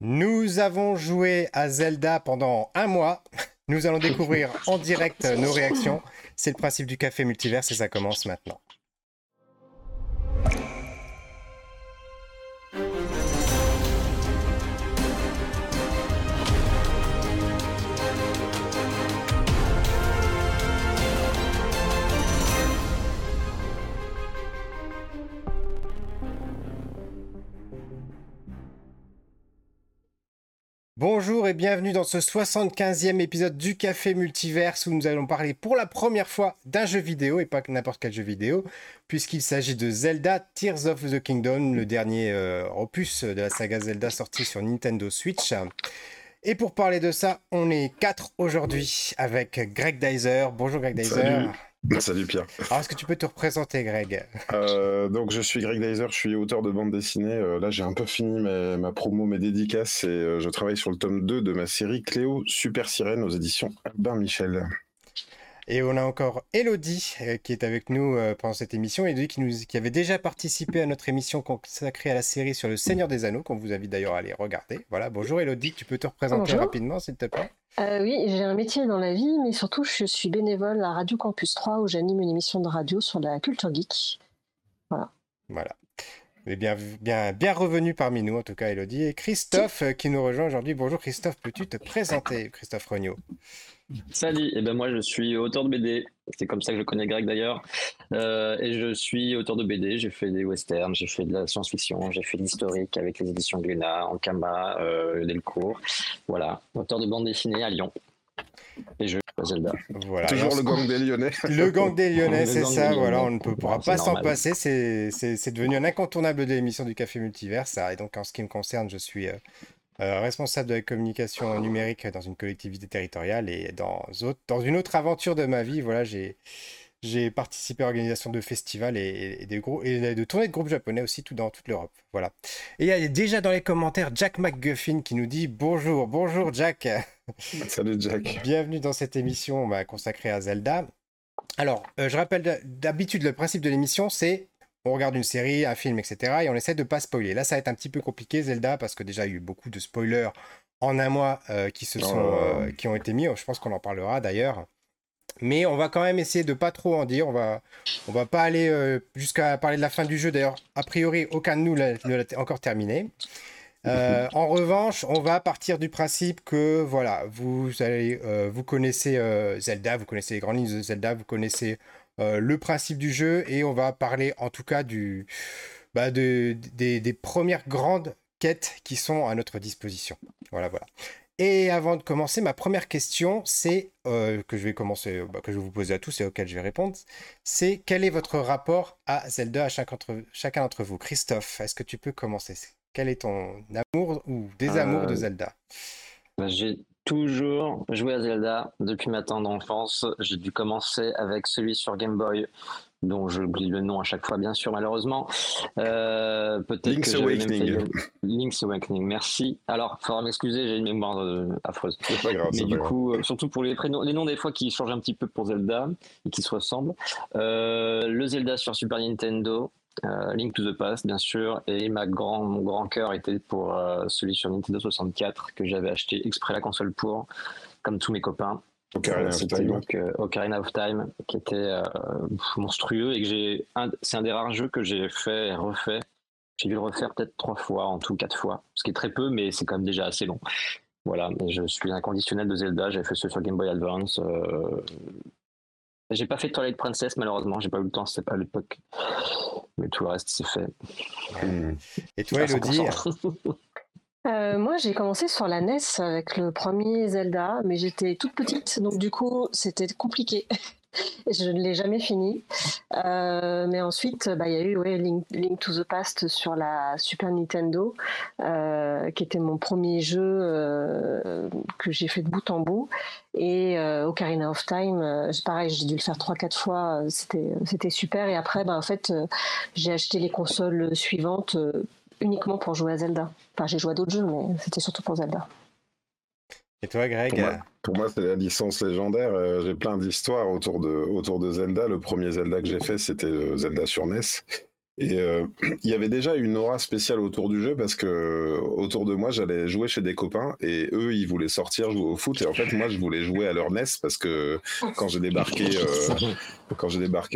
Nous avons joué à Zelda pendant un mois. Nous allons découvrir en direct nos réactions. C'est le principe du Café Multiverse et ça commence maintenant. Bonjour et bienvenue dans ce 75e épisode du Café Multiverse où nous allons parler pour la première fois d'un jeu vidéo et pas que n'importe quel jeu vidéo puisqu'il s'agit de Zelda Tears of the Kingdom, le dernier opus de la saga Zelda sorti sur Nintendo Switch. Et pour parler de ça, on est 4 aujourd'hui avec Greg Dizer. Bonjour Greg Dizer. Salut. Salut Pierre. Alors est-ce que tu peux te représenter Greg ? Donc je suis Greg Dizer, je suis auteur de bande dessinée, là j'ai un peu fini ma promo, mes dédicaces et je travaille sur le tome 2 de ma série Cléo Super Sirène aux éditions Albin Michel. Et on a encore Elodie qui est avec nous pendant cette émission, Elodie qui avait déjà participé à notre émission consacrée à la série sur le Seigneur des Anneaux, qu'on vous invite d'ailleurs à aller regarder. Voilà, bonjour Elodie, tu peux te représenter rapidement s'il te plaît ? Oui, j'ai un métier dans la vie, mais surtout je suis bénévole à Radio Campus 3 où j'anime une émission de radio sur la culture geek. Voilà. Et bien revenu parmi nous en tout cas Elodie. Et Christophe qui nous rejoint aujourd'hui. Bonjour Christophe, peux-tu te présenter Christophe Regnault ? Salut, et ben moi je suis auteur de BD, c'est comme ça que je connais Greg d'ailleurs, et je suis auteur de BD, j'ai fait des westerns, j'ai fait de la science-fiction, j'ai fait de l'historique avec les éditions Glénat, Ankama, Delcourt, voilà, auteur de bande dessinée à Lyon, et je joue à Zelda. Voilà. Toujours le gang des Lyonnais. Le gang des Lyonnais, c'est ça, voilà, on ne pourra pas s'en passer, c'est devenu un incontournable de l'émission du Café Multiverse, ça. Et donc en ce qui me concerne, je suis... responsable de la communication numérique dans une collectivité territoriale et dans une autre aventure de ma vie, voilà, j'ai participé à l'organisation de festivals et de tournées de groupes japonais aussi dans toute l'Europe. Voilà. Et il y a déjà dans les commentaires Jack McGuffin qui nous dit bonjour Jack. Salut Jack. Bienvenue dans cette émission consacrée à Zelda. Alors, je rappelle d'habitude le principe de l'émission, c'est on regarde une série, un film, etc. et on essaie de pas spoiler. Là, ça va être un petit peu compliqué, Zelda, parce que déjà, il y a eu beaucoup de spoilers en un mois qui ont été mis. Je pense qu'on en parlera d'ailleurs. Mais on va quand même essayer de pas trop en dire. On va pas aller jusqu'à parler de la fin du jeu. D'ailleurs, a priori, aucun de nous ne l'a encore terminé. En revanche, on va partir du principe que voilà, vous connaissez Zelda, vous connaissez les grandes lignes de Zelda, vous connaissez... le principe du jeu et on va parler en tout cas des premières grandes quêtes qui sont à notre disposition. Voilà. Et avant de commencer, ma première question, c'est que je vais vous poser à tous et auquel je vais répondre, c'est quel est votre rapport à Zelda à chacun d'entre vous. Christophe, est-ce que tu peux commencer ? Quel est ton amour ou désamour de Zelda ? J'ai toujours joué à Zelda depuis ma tendre enfance. J'ai dû commencer avec celui sur Game Boy, dont j'oublie le nom à chaque fois, bien sûr, malheureusement. Link's Awakening. Link's Awakening, merci. Alors, il faudra m'excuser, j'ai une mémoire affreuse. C'est pas grave. Mais du coup, surtout pour les prénoms, les noms des fois qui changent un petit peu pour Zelda et qui se ressemblent. Le Zelda sur Super Nintendo. Link to the Past, bien sûr, et mon grand cœur était pour celui sur Nintendo 64 que j'avais acheté exprès la console pour, comme tous mes copains. Ocarina of Time, qui était monstrueux et que c'est un des rares jeux que j'ai fait et refait. J'ai dû le refaire peut-être 3 fois, en tout 4 fois, ce qui est très peu, mais c'est quand même déjà assez long. Voilà, et je suis inconditionnel de Zelda, j'ai fait ceux sur Game Boy Advance. J'ai pas fait Twilight Princess, malheureusement, j'ai pas eu le temps, c'était pas à l'époque. Mais tout le reste, c'est fait. Et toi, Elodie moi, j'ai commencé sur la NES avec le premier Zelda, mais j'étais toute petite, donc du coup, c'était compliqué. Je ne l'ai jamais fini. Mais ensuite, il y a eu Link to the Past sur la Super Nintendo, qui était mon premier jeu que j'ai fait de bout en bout. Et Ocarina of Time, pareil, j'ai dû le faire 3-4 fois, c'était super. Et après, en fait, j'ai acheté les consoles suivantes uniquement pour jouer à Zelda. Enfin, j'ai joué à d'autres jeux, mais c'était surtout pour Zelda. Et toi, Greg ? Pour moi, c'est la licence légendaire. J'ai plein d'histoires autour de Zelda. Le premier Zelda que j'ai fait, c'était Zelda sur NES. Et il y avait déjà une aura spéciale autour du jeu parce que autour de moi, j'allais jouer chez des copains et eux, ils voulaient sortir jouer au foot. Et en fait, moi, je voulais jouer à leur NES parce que quand j'ai débarqué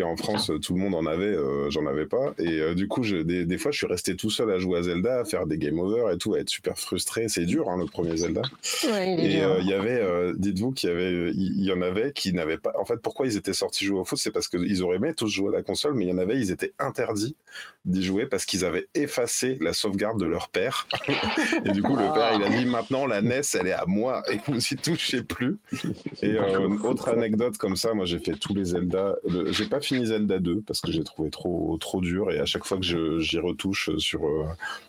en France, tout le monde en avait, j'en avais pas. Et du coup, des fois, je suis resté tout seul à jouer à Zelda, à faire des game over et tout, à être super frustré. C'est dur, hein, le premier Zelda. Ouais, et il y avait, dites-vous qu'il y avait, il y en avait qui n'avaient pas. En fait, pourquoi ils étaient sortis jouer au foot, c'est parce qu'ils auraient aimé tous jouer à la console, mais il y en avait, ils étaient interdits d'y jouer parce qu'ils avaient effacé la sauvegarde de leur père. Et du coup, le père, il a dit maintenant la NES, elle est à moi et vous y touchez plus. Et autre anecdote comme ça, moi j'ai fait tous les Zelda. J'ai pas fini Zelda 2 parce que j'ai trouvé trop dur et à chaque fois que j'y retouche sur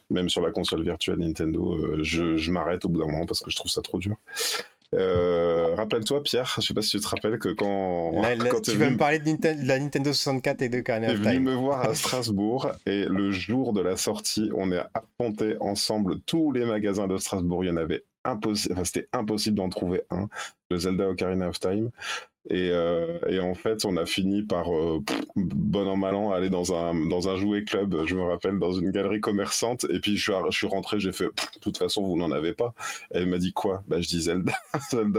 même sur la console virtuelle Nintendo, je m'arrête au bout d'un moment parce que je trouve ça trop dur. Rappelle-toi Pierre, je sais pas si tu te rappelles que quand tu vas me parler de la Nintendo 64 et de Ocarina of Time. T'es venu me voir à Strasbourg et le jour de la sortie, on est arpenté ensemble tous les magasins de Strasbourg. Il y en avait c'était impossible d'en trouver un, le Zelda Ocarina of Time. Et en fait, on a fini par bon an mal an aller dans un jouet club. Je me rappelle dans une galerie commerçante. Et puis je suis rentré, j'ai fait de toute façon vous n'en avez pas. Elle m'a dit quoi ? Bah je dis Zelda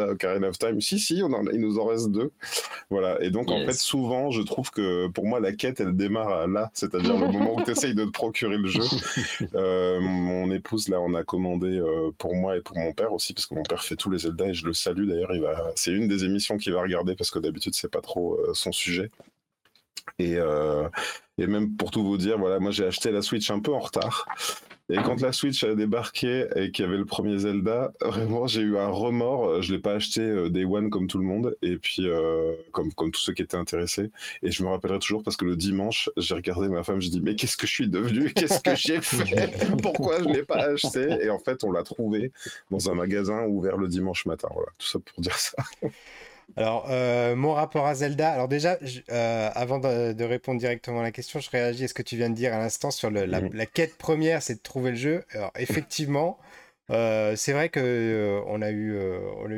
Ocarina of Time. Si, il nous en reste deux. Voilà. Et donc en fait souvent, je trouve que pour moi la quête elle démarre là, c'est-à-dire le moment où t'essayes de te procurer le jeu. Mon épouse là, on a commandé pour moi et pour mon père aussi parce que mon père fait tous les Zelda et je le salue d'ailleurs. C'est une des émissions qu'il va regarder. Parce que d'habitude c'est pas trop son sujet et même pour tout vous dire voilà moi j'ai acheté la Switch un peu en retard et quand la Switch a débarqué et qu'il y avait le premier Zelda vraiment j'ai eu un remords, je l'ai pas acheté Day One comme tout le monde et puis comme tous ceux qui étaient intéressés et je me rappellerai toujours parce que le dimanche j'ai regardé ma femme, j'ai dit mais qu'est-ce que je suis devenu, qu'est-ce que j'ai fait, pourquoi je l'ai pas acheté et en fait on l'a trouvé dans un magasin ouvert le dimanche matin, voilà tout ça pour dire ça. Alors, mon rapport à Zelda, alors déjà, avant de répondre directement à la question, je réagis à ce que tu viens de dire à l'instant sur la quête première, c'est de trouver le jeu. Alors, effectivement, c'est vrai qu'on a eu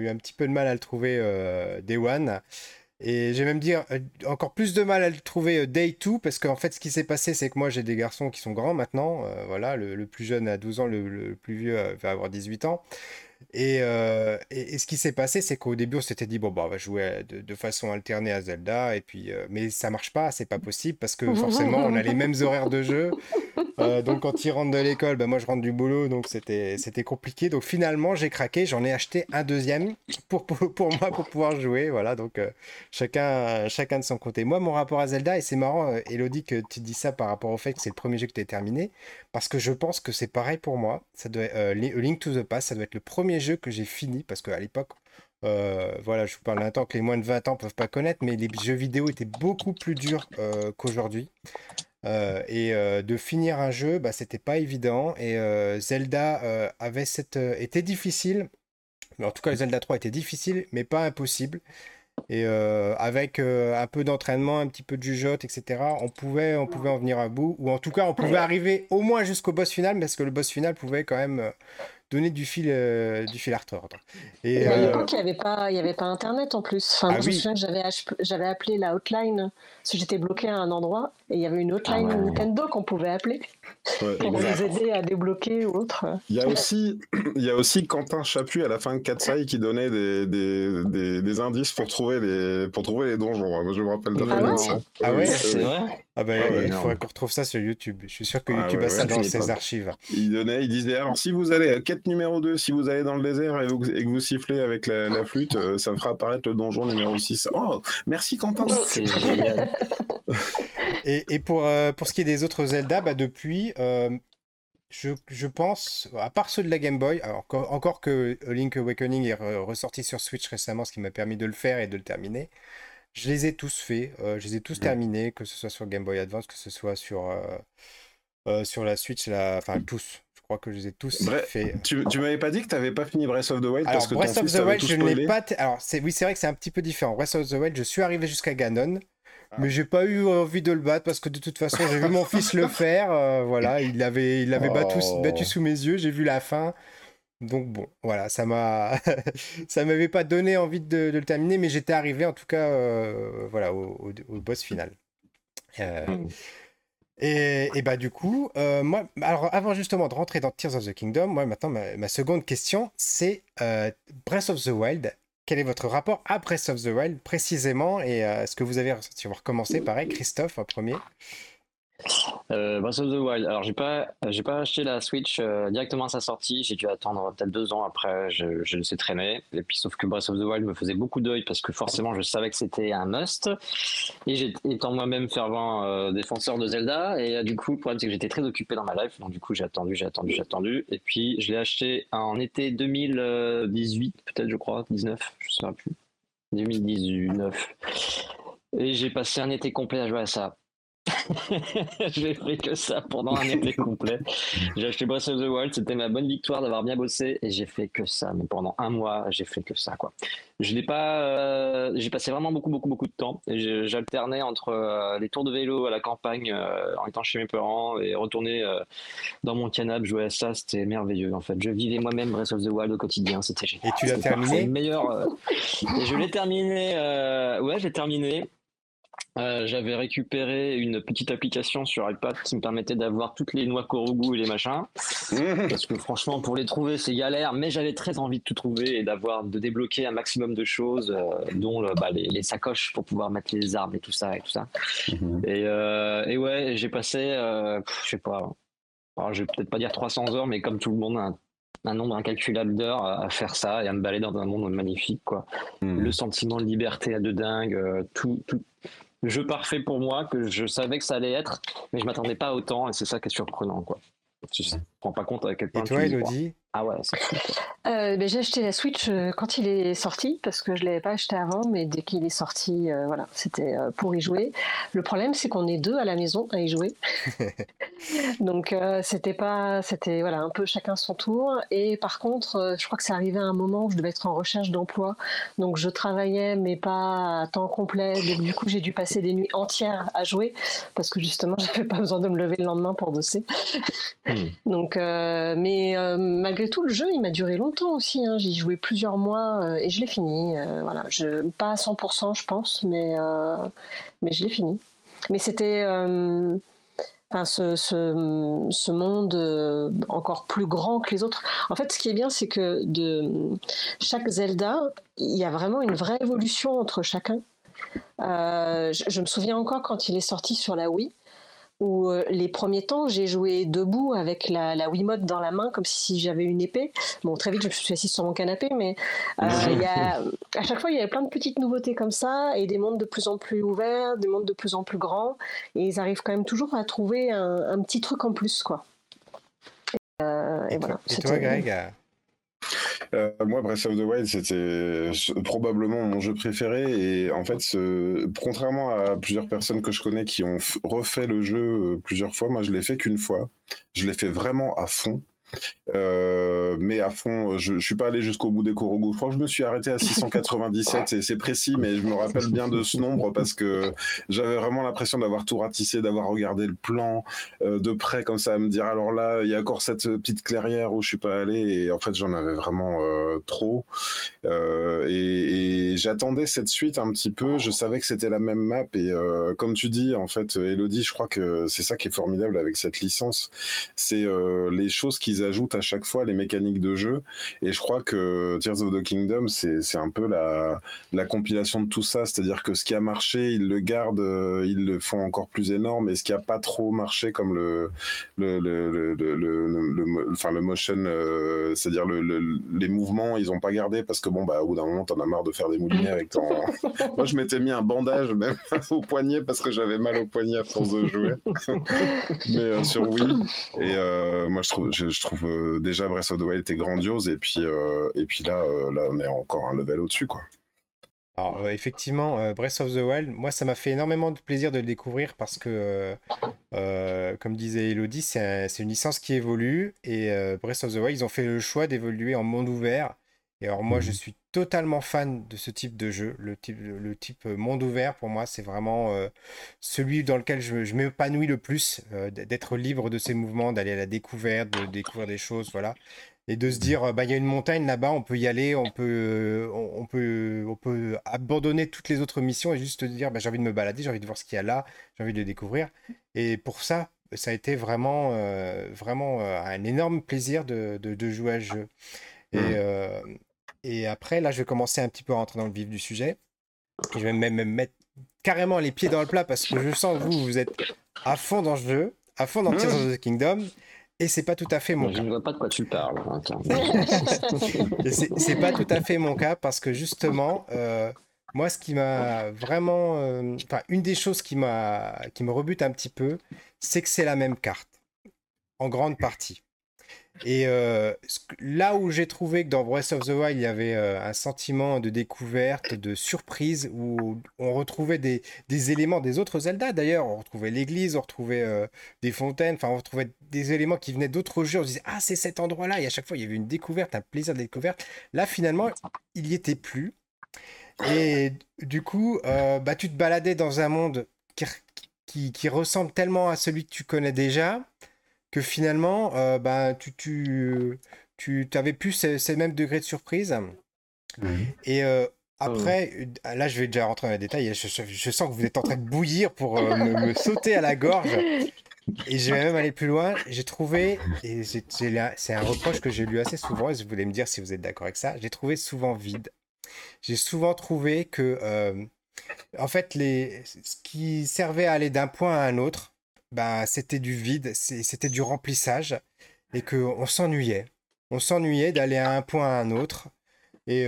un petit peu de mal à le trouver Day One, et j'ai même dire encore plus de mal à le trouver Day 2, parce qu'en fait, ce qui s'est passé, c'est que moi, j'ai des garçons qui sont grands maintenant, voilà, le plus jeune a 12 ans, le plus vieux va avoir 18 ans. Et ce qui s'est passé, c'est qu'au début, on s'était dit, on va jouer de façon alternée à Zelda, et puis, mais ça marche pas, c'est pas possible, parce que forcément, on a les mêmes horaires de jeu. Donc, quand ils rentrent de l'école, moi, je rentre du boulot, donc c'était compliqué. Donc, finalement, j'ai craqué, j'en ai acheté un deuxième pour moi, pour pouvoir jouer. Voilà, donc, chacun de son côté. Moi, mon rapport à Zelda, et c'est marrant, Elodie, que tu dis ça par rapport au fait que c'est le premier jeu que tu as terminé, parce que je pense que c'est pareil pour moi. Ça doit être, Link to the Past, ça doit être le premier jeu que j'ai fini, parce qu'à l'époque, voilà, je vous parle d'un temps que les moins de 20 ans peuvent pas connaître, mais les jeux vidéo étaient beaucoup plus durs qu'aujourd'hui. De finir un jeu, c'était pas évident. Et Zelda était difficile. Mais en tout cas, le Zelda 3 était difficile, mais pas impossible. Et avec un peu d'entraînement, un petit peu de jugeote, etc., on pouvait en venir à bout. Ou en tout cas, on pouvait arriver au moins jusqu'au boss final, parce que le boss final pouvait quand même... donner du fil à retordre. Et à l'époque, il n'y avait pas Internet en plus. Enfin, moi, je me souviens que j'avais appelé la hotline, parce que j'étais bloqué à un endroit, et il y avait une hotline Nintendo qu'on pouvait appeler pour nous aider à débloquer ou autre. Il y a aussi Quentin Chapuis à la fin de Katsai qui donnait des indices pour trouver les donjons. Moi, je me rappelle c'est vrai. Il faudrait qu'on retrouve ça sur YouTube. Je suis sûr que YouTube a ça dans ses archives. Il disait, alors si vous allez à quête numéro 2, si vous allez dans le désert et que vous sifflez avec la flûte, ça me fera apparaître le donjon numéro 6. Oh, merci Quentin. C'est génial. Et pour ce qui est des autres Zelda, depuis, je pense, à part ceux de la Game Boy, alors, encore que Link's Awakening est ressorti sur Switch récemment, ce qui m'a permis de le faire et de le terminer, je les ai tous faits, terminés, que ce soit sur Game Boy Advance, que ce soit sur la Switch, enfin tous. Je crois que je les ai tous faits. Tu m'avais pas dit que t'avais pas fini Breath of the Wild parce que Breath of the Wild, je ne l'ai pas. Alors c'est vrai que c'est un petit peu différent. Breath of the Wild, je suis arrivé jusqu'à Ganon, mais j'ai pas eu envie de le battre parce que de toute façon j'ai vu mon fils le faire. Voilà, il l'avait battu sous mes yeux. J'ai vu la fin. Donc bon, voilà, ça m'avait pas donné envie de le terminer, mais j'étais arrivé en tout cas, voilà, au boss final. Et bah du coup, moi, alors avant justement de rentrer dans Tears of the Kingdom, moi maintenant ma seconde question c'est Breath of the Wild. Quel est votre rapport à Breath of the Wild précisément et est-ce que vous avez ressenti, on va recommencer pareil, Christophe en premier. Breath of the Wild. Alors j'ai pas acheté la Switch directement à sa sortie, j'ai dû attendre peut-être 2 ans après, je laissais traîner. Et puis sauf que Breath of the Wild me faisait beaucoup d'œil parce que forcément je savais que c'était un must. Et étant moi-même fervent défenseur de Zelda, et du coup le problème c'est que j'étais très occupé dans ma life, donc du coup j'ai attendu. Et puis je l'ai acheté en été 2018 peut-être, je crois, 19, je sais plus. 2019. Et j'ai passé un été complet à jouer à ça. J'ai fait que ça pendant un été complet. J'ai acheté Breath of the Wild, c'était ma bonne victoire d'avoir bien bossé et j'ai fait que ça. Mais pendant 1 mois, j'ai fait que ça quoi. Je n'ai pas, j'ai passé vraiment beaucoup de temps. Et j'alternais entre les tours de vélo à la campagne en étant chez mes parents et retourner dans mon canapé jouer à ça. C'était merveilleux en fait. Je vivais moi-même Breath of the Wild au quotidien. C'était génial. Et tu l'as terminé ? Meilleur. Et je l'ai terminé. Ouais, j'ai terminé. J'avais récupéré une petite application sur iPad qui me permettait d'avoir toutes les noix Korogu et les machins parce que franchement pour les trouver c'est galère, mais j'avais très envie de tout trouver et de débloquer un maximum de choses dont les sacoches pour pouvoir mettre les arbres et tout ça. Et ouais, j'ai passé je sais pas, alors je vais peut-être pas dire 300 heures mais comme tout le monde un nombre incalculable d'heures à faire ça et à me balader dans un monde magnifique quoi. Le sentiment de liberté à de dingue, tout jeu parfait pour moi, que je savais que ça allait être, mais je ne m'attendais pas autant, et c'est ça qui est surprenant, quoi. Tu ne te rends pas compte à quel point. Et toi, Elodie ? Ah ouais, c'est cool. J'ai acheté la Switch quand il est sorti, parce que je ne l'avais pas acheté avant, mais dès qu'il est sorti, voilà, c'était pour y jouer. Le problème, c'est qu'on est 2 à la maison à y jouer. Donc, c'était voilà, un peu chacun son tour. Et par contre, je crois que c'est arrivé à un moment où je devais être en recherche d'emploi. Donc, je travaillais, mais pas à temps complet. Donc, du coup, j'ai dû passer des nuits entières à jouer, parce que justement, je n'avais pas besoin de me lever le lendemain pour bosser. Donc, malgré tout, le jeu, il m'a duré longtemps aussi. Hein. J'y jouais plusieurs mois et je l'ai fini. Voilà, pas à 100%, je pense, mais je l'ai fini. Mais c'était ce monde encore plus grand que les autres. En fait, ce qui est bien, c'est que de chaque Zelda, il y a vraiment une vraie évolution entre chacun. Je me souviens encore quand il est sorti sur la Wii, où les premiers temps, j'ai joué debout avec la Wiimote dans la main, comme si j'avais une épée. Bon, très vite, je me suis assise sur mon canapé, mais à chaque fois, il y avait plein de petites nouveautés comme ça, et des mondes de plus en plus ouverts, des mondes de plus en plus grands, et ils arrivent quand même toujours à trouver un petit truc en plus, quoi. Et voilà. Et toi, Greg moi, Breath of the Wild, c'était probablement mon jeu préféré. Et en fait, contrairement à plusieurs personnes que je connais qui ont refait le jeu plusieurs fois, moi, je l'ai fait qu'une fois. Je l'ai fait vraiment à fond. Mais à fond, je suis pas allé jusqu'au bout des Korogu. Je crois que je me suis arrêté à 697 et c'est précis, mais je me rappelle bien de ce nombre parce que j'avais vraiment l'impression d'avoir tout ratissé, d'avoir regardé le plan de près comme ça, à me dire alors là il y a encore cette petite clairière où je suis pas allé, et en fait j'en avais vraiment trop et j'attendais cette suite un petit peu. Je savais que c'était la même map et comme tu dis en fait Elodie, je crois que c'est ça qui est formidable avec cette licence, c'est les choses qu'ils ajoutent à chaque fois, les mécaniques de jeu, et je crois que Tears of the Kingdom c'est un peu la compilation de tout ça, c'est-à-dire que ce qui a marché ils le gardent, ils le font encore plus énorme, et ce qui a pas trop marché comme le motion, c'est-à-dire les mouvements, ils ont pas gardé parce que bon bah au bout d'un moment t'en as marre de faire des moulinets avec ton... Moi je m'étais mis un bandage même au poignet parce que j'avais mal au poignet à force de jouer mais sur Wii, et moi je trouve déjà Breath of the Wild était grandiose, et puis là on est encore un level au-dessus quoi. Alors effectivement Breath of the Wild, moi ça m'a fait énormément de plaisir de le découvrir parce que comme disait Elodie, c'est une licence qui évolue, et Breath of the Wild ils ont fait le choix d'évoluer en monde ouvert, et alors moi je suis totalement fan de ce type de jeu, le type monde ouvert pour moi c'est vraiment celui dans lequel je m'épanouis le plus, d'être libre de ses mouvements, d'aller à la découverte, de découvrir des choses, voilà. et de se dire bah il y a une montagne là-bas, on peut y aller, on peut abandonner toutes les autres missions et juste dire bah j'ai envie de me balader, j'ai envie de voir ce qu'il y a là, j'ai envie de le découvrir. Et pour ça, ça a été vraiment un énorme plaisir de jouer à ce jeu. Et après là, je vais commencer un petit peu à rentrer dans le vif du sujet. Et je vais même mettre carrément les pieds dans le plat parce que je sens que vous êtes à fond dans ce jeu, à fond dans Tears of the Kingdom, et c'est pas tout à fait mon cas. Je ne vois pas de quoi tu parles. C'est pas tout à fait mon cas parce que justement, moi, ce qui m'a vraiment, une des choses qui me rebute un petit peu, c'est que c'est la même carte en grande partie. Et là où j'ai trouvé que dans Breath of the Wild, il y avait un sentiment de découverte, de surprise, où on retrouvait des éléments des autres Zelda. D'ailleurs, on retrouvait l'église, on retrouvait des fontaines, enfin, on retrouvait des éléments qui venaient d'autres jeux. On se disait, ah, c'est cet endroit-là. Et à chaque fois, il y avait une découverte, un plaisir de découverte. Là, finalement, il n'y était plus. Et du coup, tu te baladais dans un monde qui ressemble tellement à celui que tu connais déjà, que finalement, tu n'avais plus ces mêmes degrés de surprise. Et après, là, je vais déjà rentrer dans les détails. Je sens que vous êtes en train de bouillir pour me sauter à la gorge. Et je vais même aller plus loin. J'ai trouvé, et c'est un reproche que j'ai lu assez souvent, et je voulais me dire si vous êtes d'accord avec ça, j'ai trouvé souvent vide. J'ai souvent trouvé que, en fait, ce qui servait à aller d'un point à un autre, c'était du vide, c'était du remplissage, et qu'on s'ennuyait. On s'ennuyait d'aller à un point à un autre, et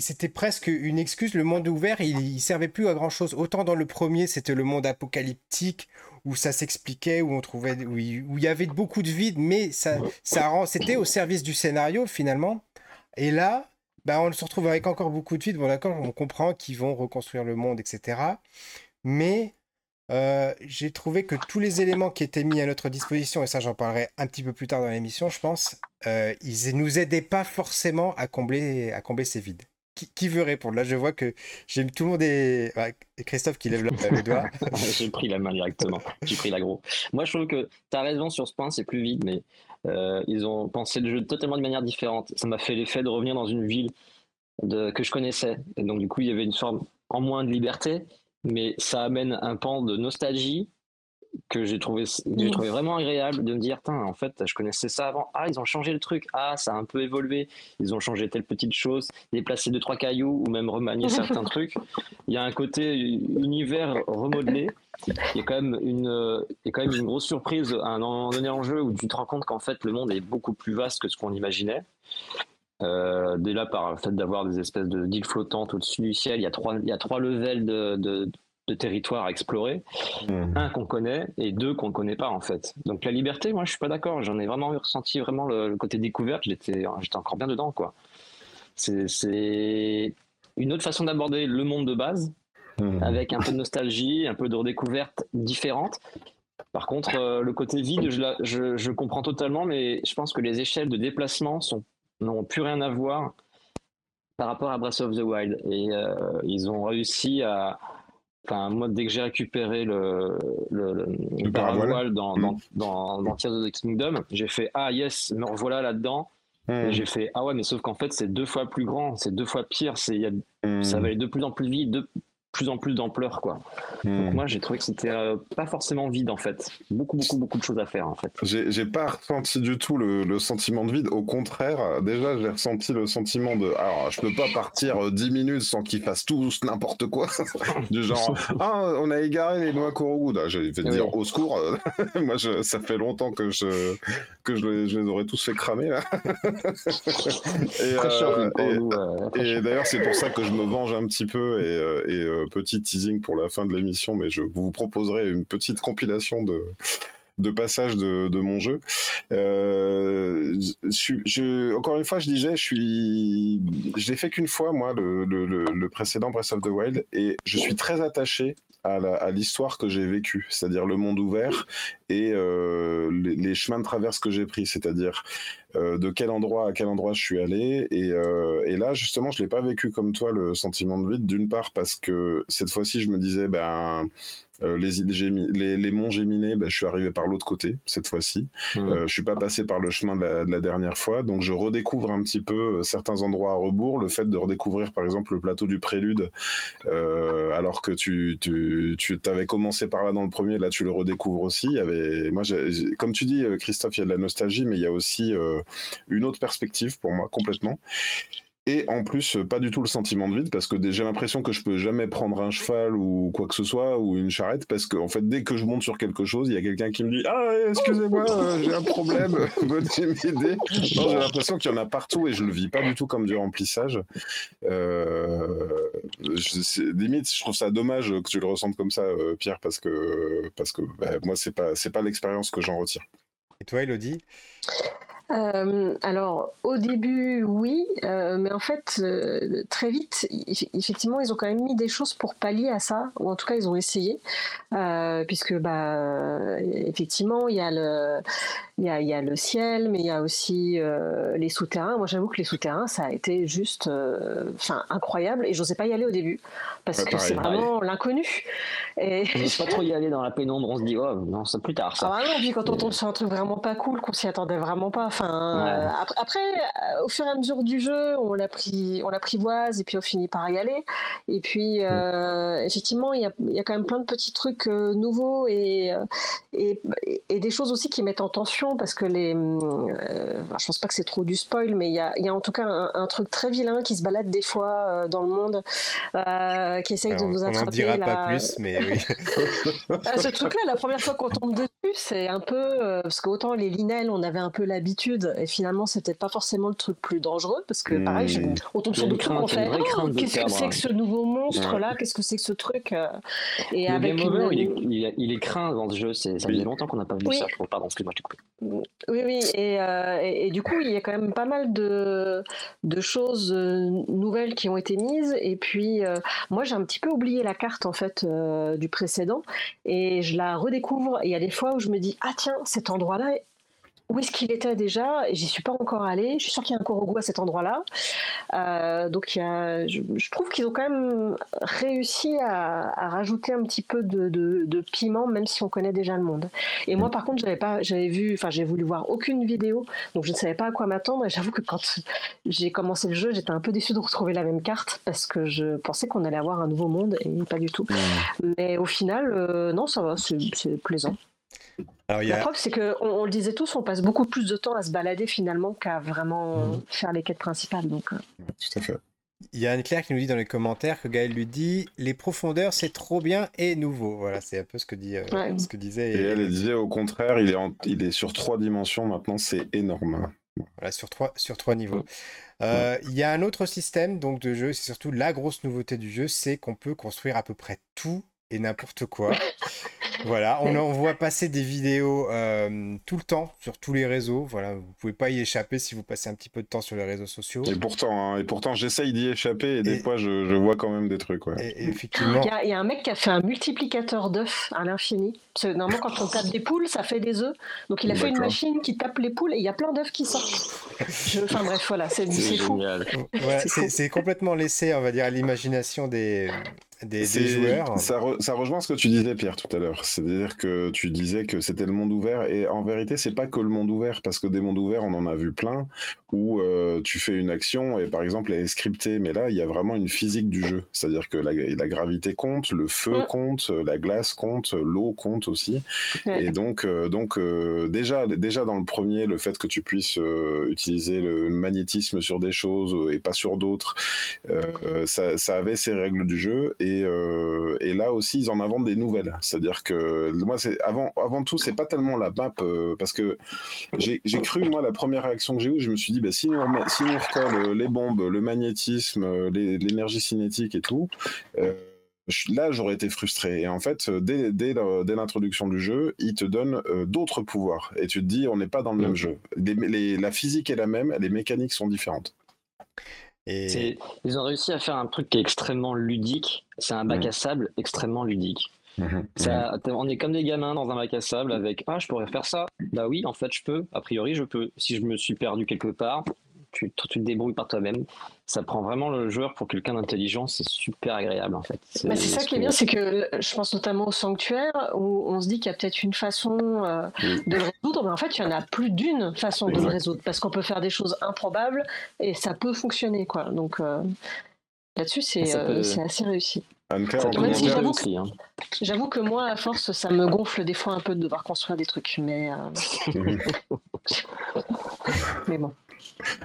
c'était presque une excuse. Le monde ouvert, il servait plus à grand-chose. Autant dans le premier, c'était le monde apocalyptique, où ça s'expliquait, où il y avait beaucoup de vide, mais c'était au service du scénario, finalement. Et là, on se retrouve avec encore beaucoup de vide. Bon, d'accord, on comprend qu'ils vont reconstruire le monde, etc. Mais... j'ai trouvé que tous les éléments qui étaient mis à notre disposition, et ça j'en parlerai un petit peu plus tard dans l'émission, je pense, ils nous aidaient pas forcément à combler ces vides. Qui veut répondre? Là, je vois que j'aime tout le monde et Christophe qui lève le doigt. J'ai pris la main directement. J'ai pris l'aggro. Moi, je trouve que tu as raison sur ce point, c'est plus vide, mais ils ont pensé le jeu totalement de manière différente. Ça m'a fait l'effet de revenir dans une ville que je connaissais. Et donc, du coup, il y avait une forme en moins de liberté. Mais ça amène un pan de nostalgie que j'ai trouvé vraiment agréable, de me dire, en fait, je connaissais ça avant. Ah, ils ont changé le truc. Ah, ça a un peu évolué. Ils ont changé telle petite chose, déplacé 2-3 cailloux ou même remanié certains trucs. Il y a un côté univers remodelé. Il y a quand même une grosse surprise à un moment donné en jeu où tu te rends compte qu'en fait, le monde est beaucoup plus vaste que ce qu'on imaginait. Dès là, par le fait d'avoir des espèces d'îles flottantes au-dessus du ciel, il y a trois levels de territoire à explorer. Un qu'on connaît et deux qu'on ne connaît pas, en fait. Donc la liberté, moi, je ne suis pas d'accord. J'en ai vraiment ressenti vraiment le côté découverte. J'étais encore bien dedans, quoi. C'est une autre façon d'aborder le monde de base, avec un peu de nostalgie, un peu de redécouverte différente. Par contre, le côté vide, je comprends totalement, mais je pense que les échelles de déplacement n'ont plus rien à voir par rapport à Breath of the Wild. Et ils ont réussi à... Enfin, moi, dès que j'ai récupéré le paravoile dans Tears of the Kingdom, j'ai fait « Ah yes, me revoilà là-dedans ». Et j'ai fait « Ah ouais, mais sauf qu'en fait, c'est 2 fois plus grand, c'est 2 fois pire, ça va aller de plus en plus vite, de plus en plus d'ampleur, quoi. ». Donc moi, j'ai trouvé que c'était pas forcément vide, en fait. Beaucoup de choses à faire, en fait. J'ai pas ressenti du tout le sentiment de vide. Au contraire, déjà, j'ai ressenti le sentiment de... Alors, je peux pas partir 10 minutes sans qu'ils fassent tous n'importe quoi. Du genre, ah, on a égaré les noix Korogu. J'ai fait dire, au secours. Moi, ça fait longtemps que je les aurais tous fait cramer, là. Et d'ailleurs, c'est pour ça que je me venge un petit peu et petit teasing pour la fin de l'émission, mais je vous proposerai une petite compilation de passages de mon jeu. Encore une fois, je disais, je l'ai fait qu'une fois, moi, le précédent Breath of the Wild, et je suis très attaché à l'histoire que j'ai vécue, c'est-à-dire le monde ouvert et les chemins de traverse que j'ai pris, c'est-à-dire de quel endroit je suis allé, et là justement je l'ai pas vécu comme toi, le sentiment de vide, d'une part parce que cette fois-ci je me disais les monts géminés, je suis arrivé par l'autre côté cette fois-ci. Je suis pas passé par le chemin de la dernière fois, donc je redécouvre un petit peu certains endroits à rebours. Le fait de redécouvrir par exemple le plateau du Prélude, alors que tu t'avais commencé par là dans le premier, là tu le redécouvres aussi. Comme tu dis, Christophe, il y a de la nostalgie, mais il y a aussi une autre perspective pour moi complètement. Et en plus, pas du tout le sentiment de vide, parce que j'ai l'impression que je peux jamais prendre un cheval ou quoi que ce soit, ou une charrette, parce que en fait, dès que je monte sur quelque chose, il y a quelqu'un qui me dit « Ah, excusez-moi, j'ai un problème, venez m'aider ». J'ai l'impression qu'il y en a partout et je le vis pas du tout comme du remplissage. Limite, je trouve ça dommage que tu le ressentes comme ça, Pierre, parce que moi, c'est pas l'expérience que j'en retire. Et toi, Elodie ? Alors au début oui, mais en fait très vite effectivement ils ont quand même mis des choses pour pallier à ça, ou en tout cas ils ont essayé, puisque effectivement il y a le ciel, mais il y a aussi les souterrains. Moi j'avoue que les souterrains ça a été juste incroyable, et j'osais pas y aller au début parce que c'est vraiment l'inconnu, et on n'ose pas trop y aller dans la pénombre, on se dit oh non c'est plus tard ça. Ah non, puis quand on tombe sur un truc vraiment pas cool qu'on s'y attendait vraiment pas, après, au fur et à mesure du jeu on l'apprivoise et puis on finit par y aller, et puis effectivement il y a quand même plein de petits trucs nouveaux et des choses aussi qui mettent en tension, parce que je pense pas que c'est trop du spoil, mais il y a en tout cas un truc très vilain qui se balade des fois dans le monde, qui essaye de vous attraper. On en dira pas plus, mais oui. Ce truc là, la première fois qu'on tombe dessus, c'est un peu parce que autant les linelles on avait un peu l'habitude, et finalement c'était pas forcément le truc plus dangereux, parce que pareil on tombe sur des trucs, on fait qu'est-ce que c'est que ce nouveau monstre là, qu'est-ce que c'est que ce truc, et le avec game over, il est craint dans ce jeu, ça fait longtemps qu'on n'a pas vu ça, je crois. Pardon, excuse-moi, je t'ai coupé. Oui et du coup il y a quand même pas mal de choses nouvelles qui ont été mises, et puis moi j'ai un petit peu oublié la carte en fait du précédent, et je la redécouvre, et il y a des fois où je me dis ah tiens, cet endroit là où est-ce qu'il était déjà, et j'y suis pas encore allée, je suis sûre qu'il y a un Korogu à cet endroit là donc je trouve qu'ils ont quand même réussi à rajouter un petit peu de piment, même si on connaît déjà le monde. Et moi par contre j'ai voulu voir aucune vidéo, donc je ne savais pas à quoi m'attendre, et j'avoue que quand j'ai commencé le jeu j'étais un peu déçue de retrouver la même carte, parce que je pensais qu'on allait avoir un nouveau monde, et pas du tout. Mais au final non, ça va, c'est plaisant. Alors, la preuve, c'est qu'on le disait tous, on passe beaucoup plus de temps à se balader finalement qu'à vraiment faire les quêtes principales. Donc, tout à fait. Il y a Anne-Claire qui nous dit dans les commentaires que Gaël lui dit « Les profondeurs, c'est trop bien et nouveau ». Voilà, c'est un peu ce que, ce que disait... Et elle disait au contraire, il est sur 3 dimensions maintenant, c'est énorme. Voilà, sur trois niveaux. Il y a un autre système donc, de jeu, c'est surtout la grosse nouveauté du jeu, c'est qu'on peut construire à peu près tout et n'importe quoi. Voilà, on en voit passer des vidéos tout le temps sur tous les réseaux. Voilà, vous pouvez pas y échapper si vous passez un petit peu de temps sur les réseaux sociaux. Et pourtant, j'essaye d'y échapper et des fois, je vois quand même des trucs. Ouais. Et effectivement, il y a un mec qui a fait un multiplicateur d'œufs à l'infini. Parce que normalement, quand on tape des poules, ça fait des œufs. Donc, il a fait une machine qui tape les poules et il y a plein d'œufs qui sortent. Enfin bref, voilà, c'est fou. Voilà, c'est complètement laissé, on va dire, à l'imagination des joueurs. Ça rejoint ce que tu disais, Pierre, tout à l'heure. C'est-à-dire que tu disais que c'était le monde ouvert, et en vérité, c'est pas que le monde ouvert, parce que des mondes ouverts, on en a vu plein, où tu fais une action et par exemple, elle est scriptée, mais là, il y a vraiment une physique du jeu. C'est-à-dire que la gravité compte, le feu compte, la glace compte, l'eau compte aussi. Et donc, déjà dans le premier, le fait que tu puisses utiliser le magnétisme sur des choses et pas sur d'autres, ça avait ses règles du jeu. Et là aussi ils en inventent des nouvelles, c'est-à-dire que moi c'est avant tout c'est pas tellement la map, parce que j'ai cru, moi la première réaction que j'ai eue, je me suis dit si on recolle les bombes, le magnétisme, l'énergie cinétique et tout, là j'aurais été frustré, et en fait dès l'introduction du jeu il te donne d'autres pouvoirs, et tu te dis on n'est pas dans le même jeu, la physique est la même, les mécaniques sont différentes. Ils ont réussi à faire un truc qui est extrêmement ludique, c'est un bac à sable extrêmement ludique. Ça, on est comme des gamins dans un bac à sable avec « Ah, je pourrais faire ça !» Bah oui, en fait, je peux. A priori, je peux. Si je me suis perdu quelque part, tu te débrouilles par toi-même. Ça prend vraiment le joueur pour quelqu'un d'intelligent. C'est super agréable, en fait. C'est ça qui est bien, c'est que je pense notamment au sanctuaire où on se dit qu'il y a peut-être une façon de le résoudre. Mais en fait, il y en a plus d'une façon de le résoudre parce qu'on peut faire des choses improbables et ça peut fonctionner, quoi. Donc, là-dessus, c'est assez réussi. Même si j'avoue, j'avoue que moi, à force, ça me gonfle des fois un peu de devoir construire des trucs, mais bon.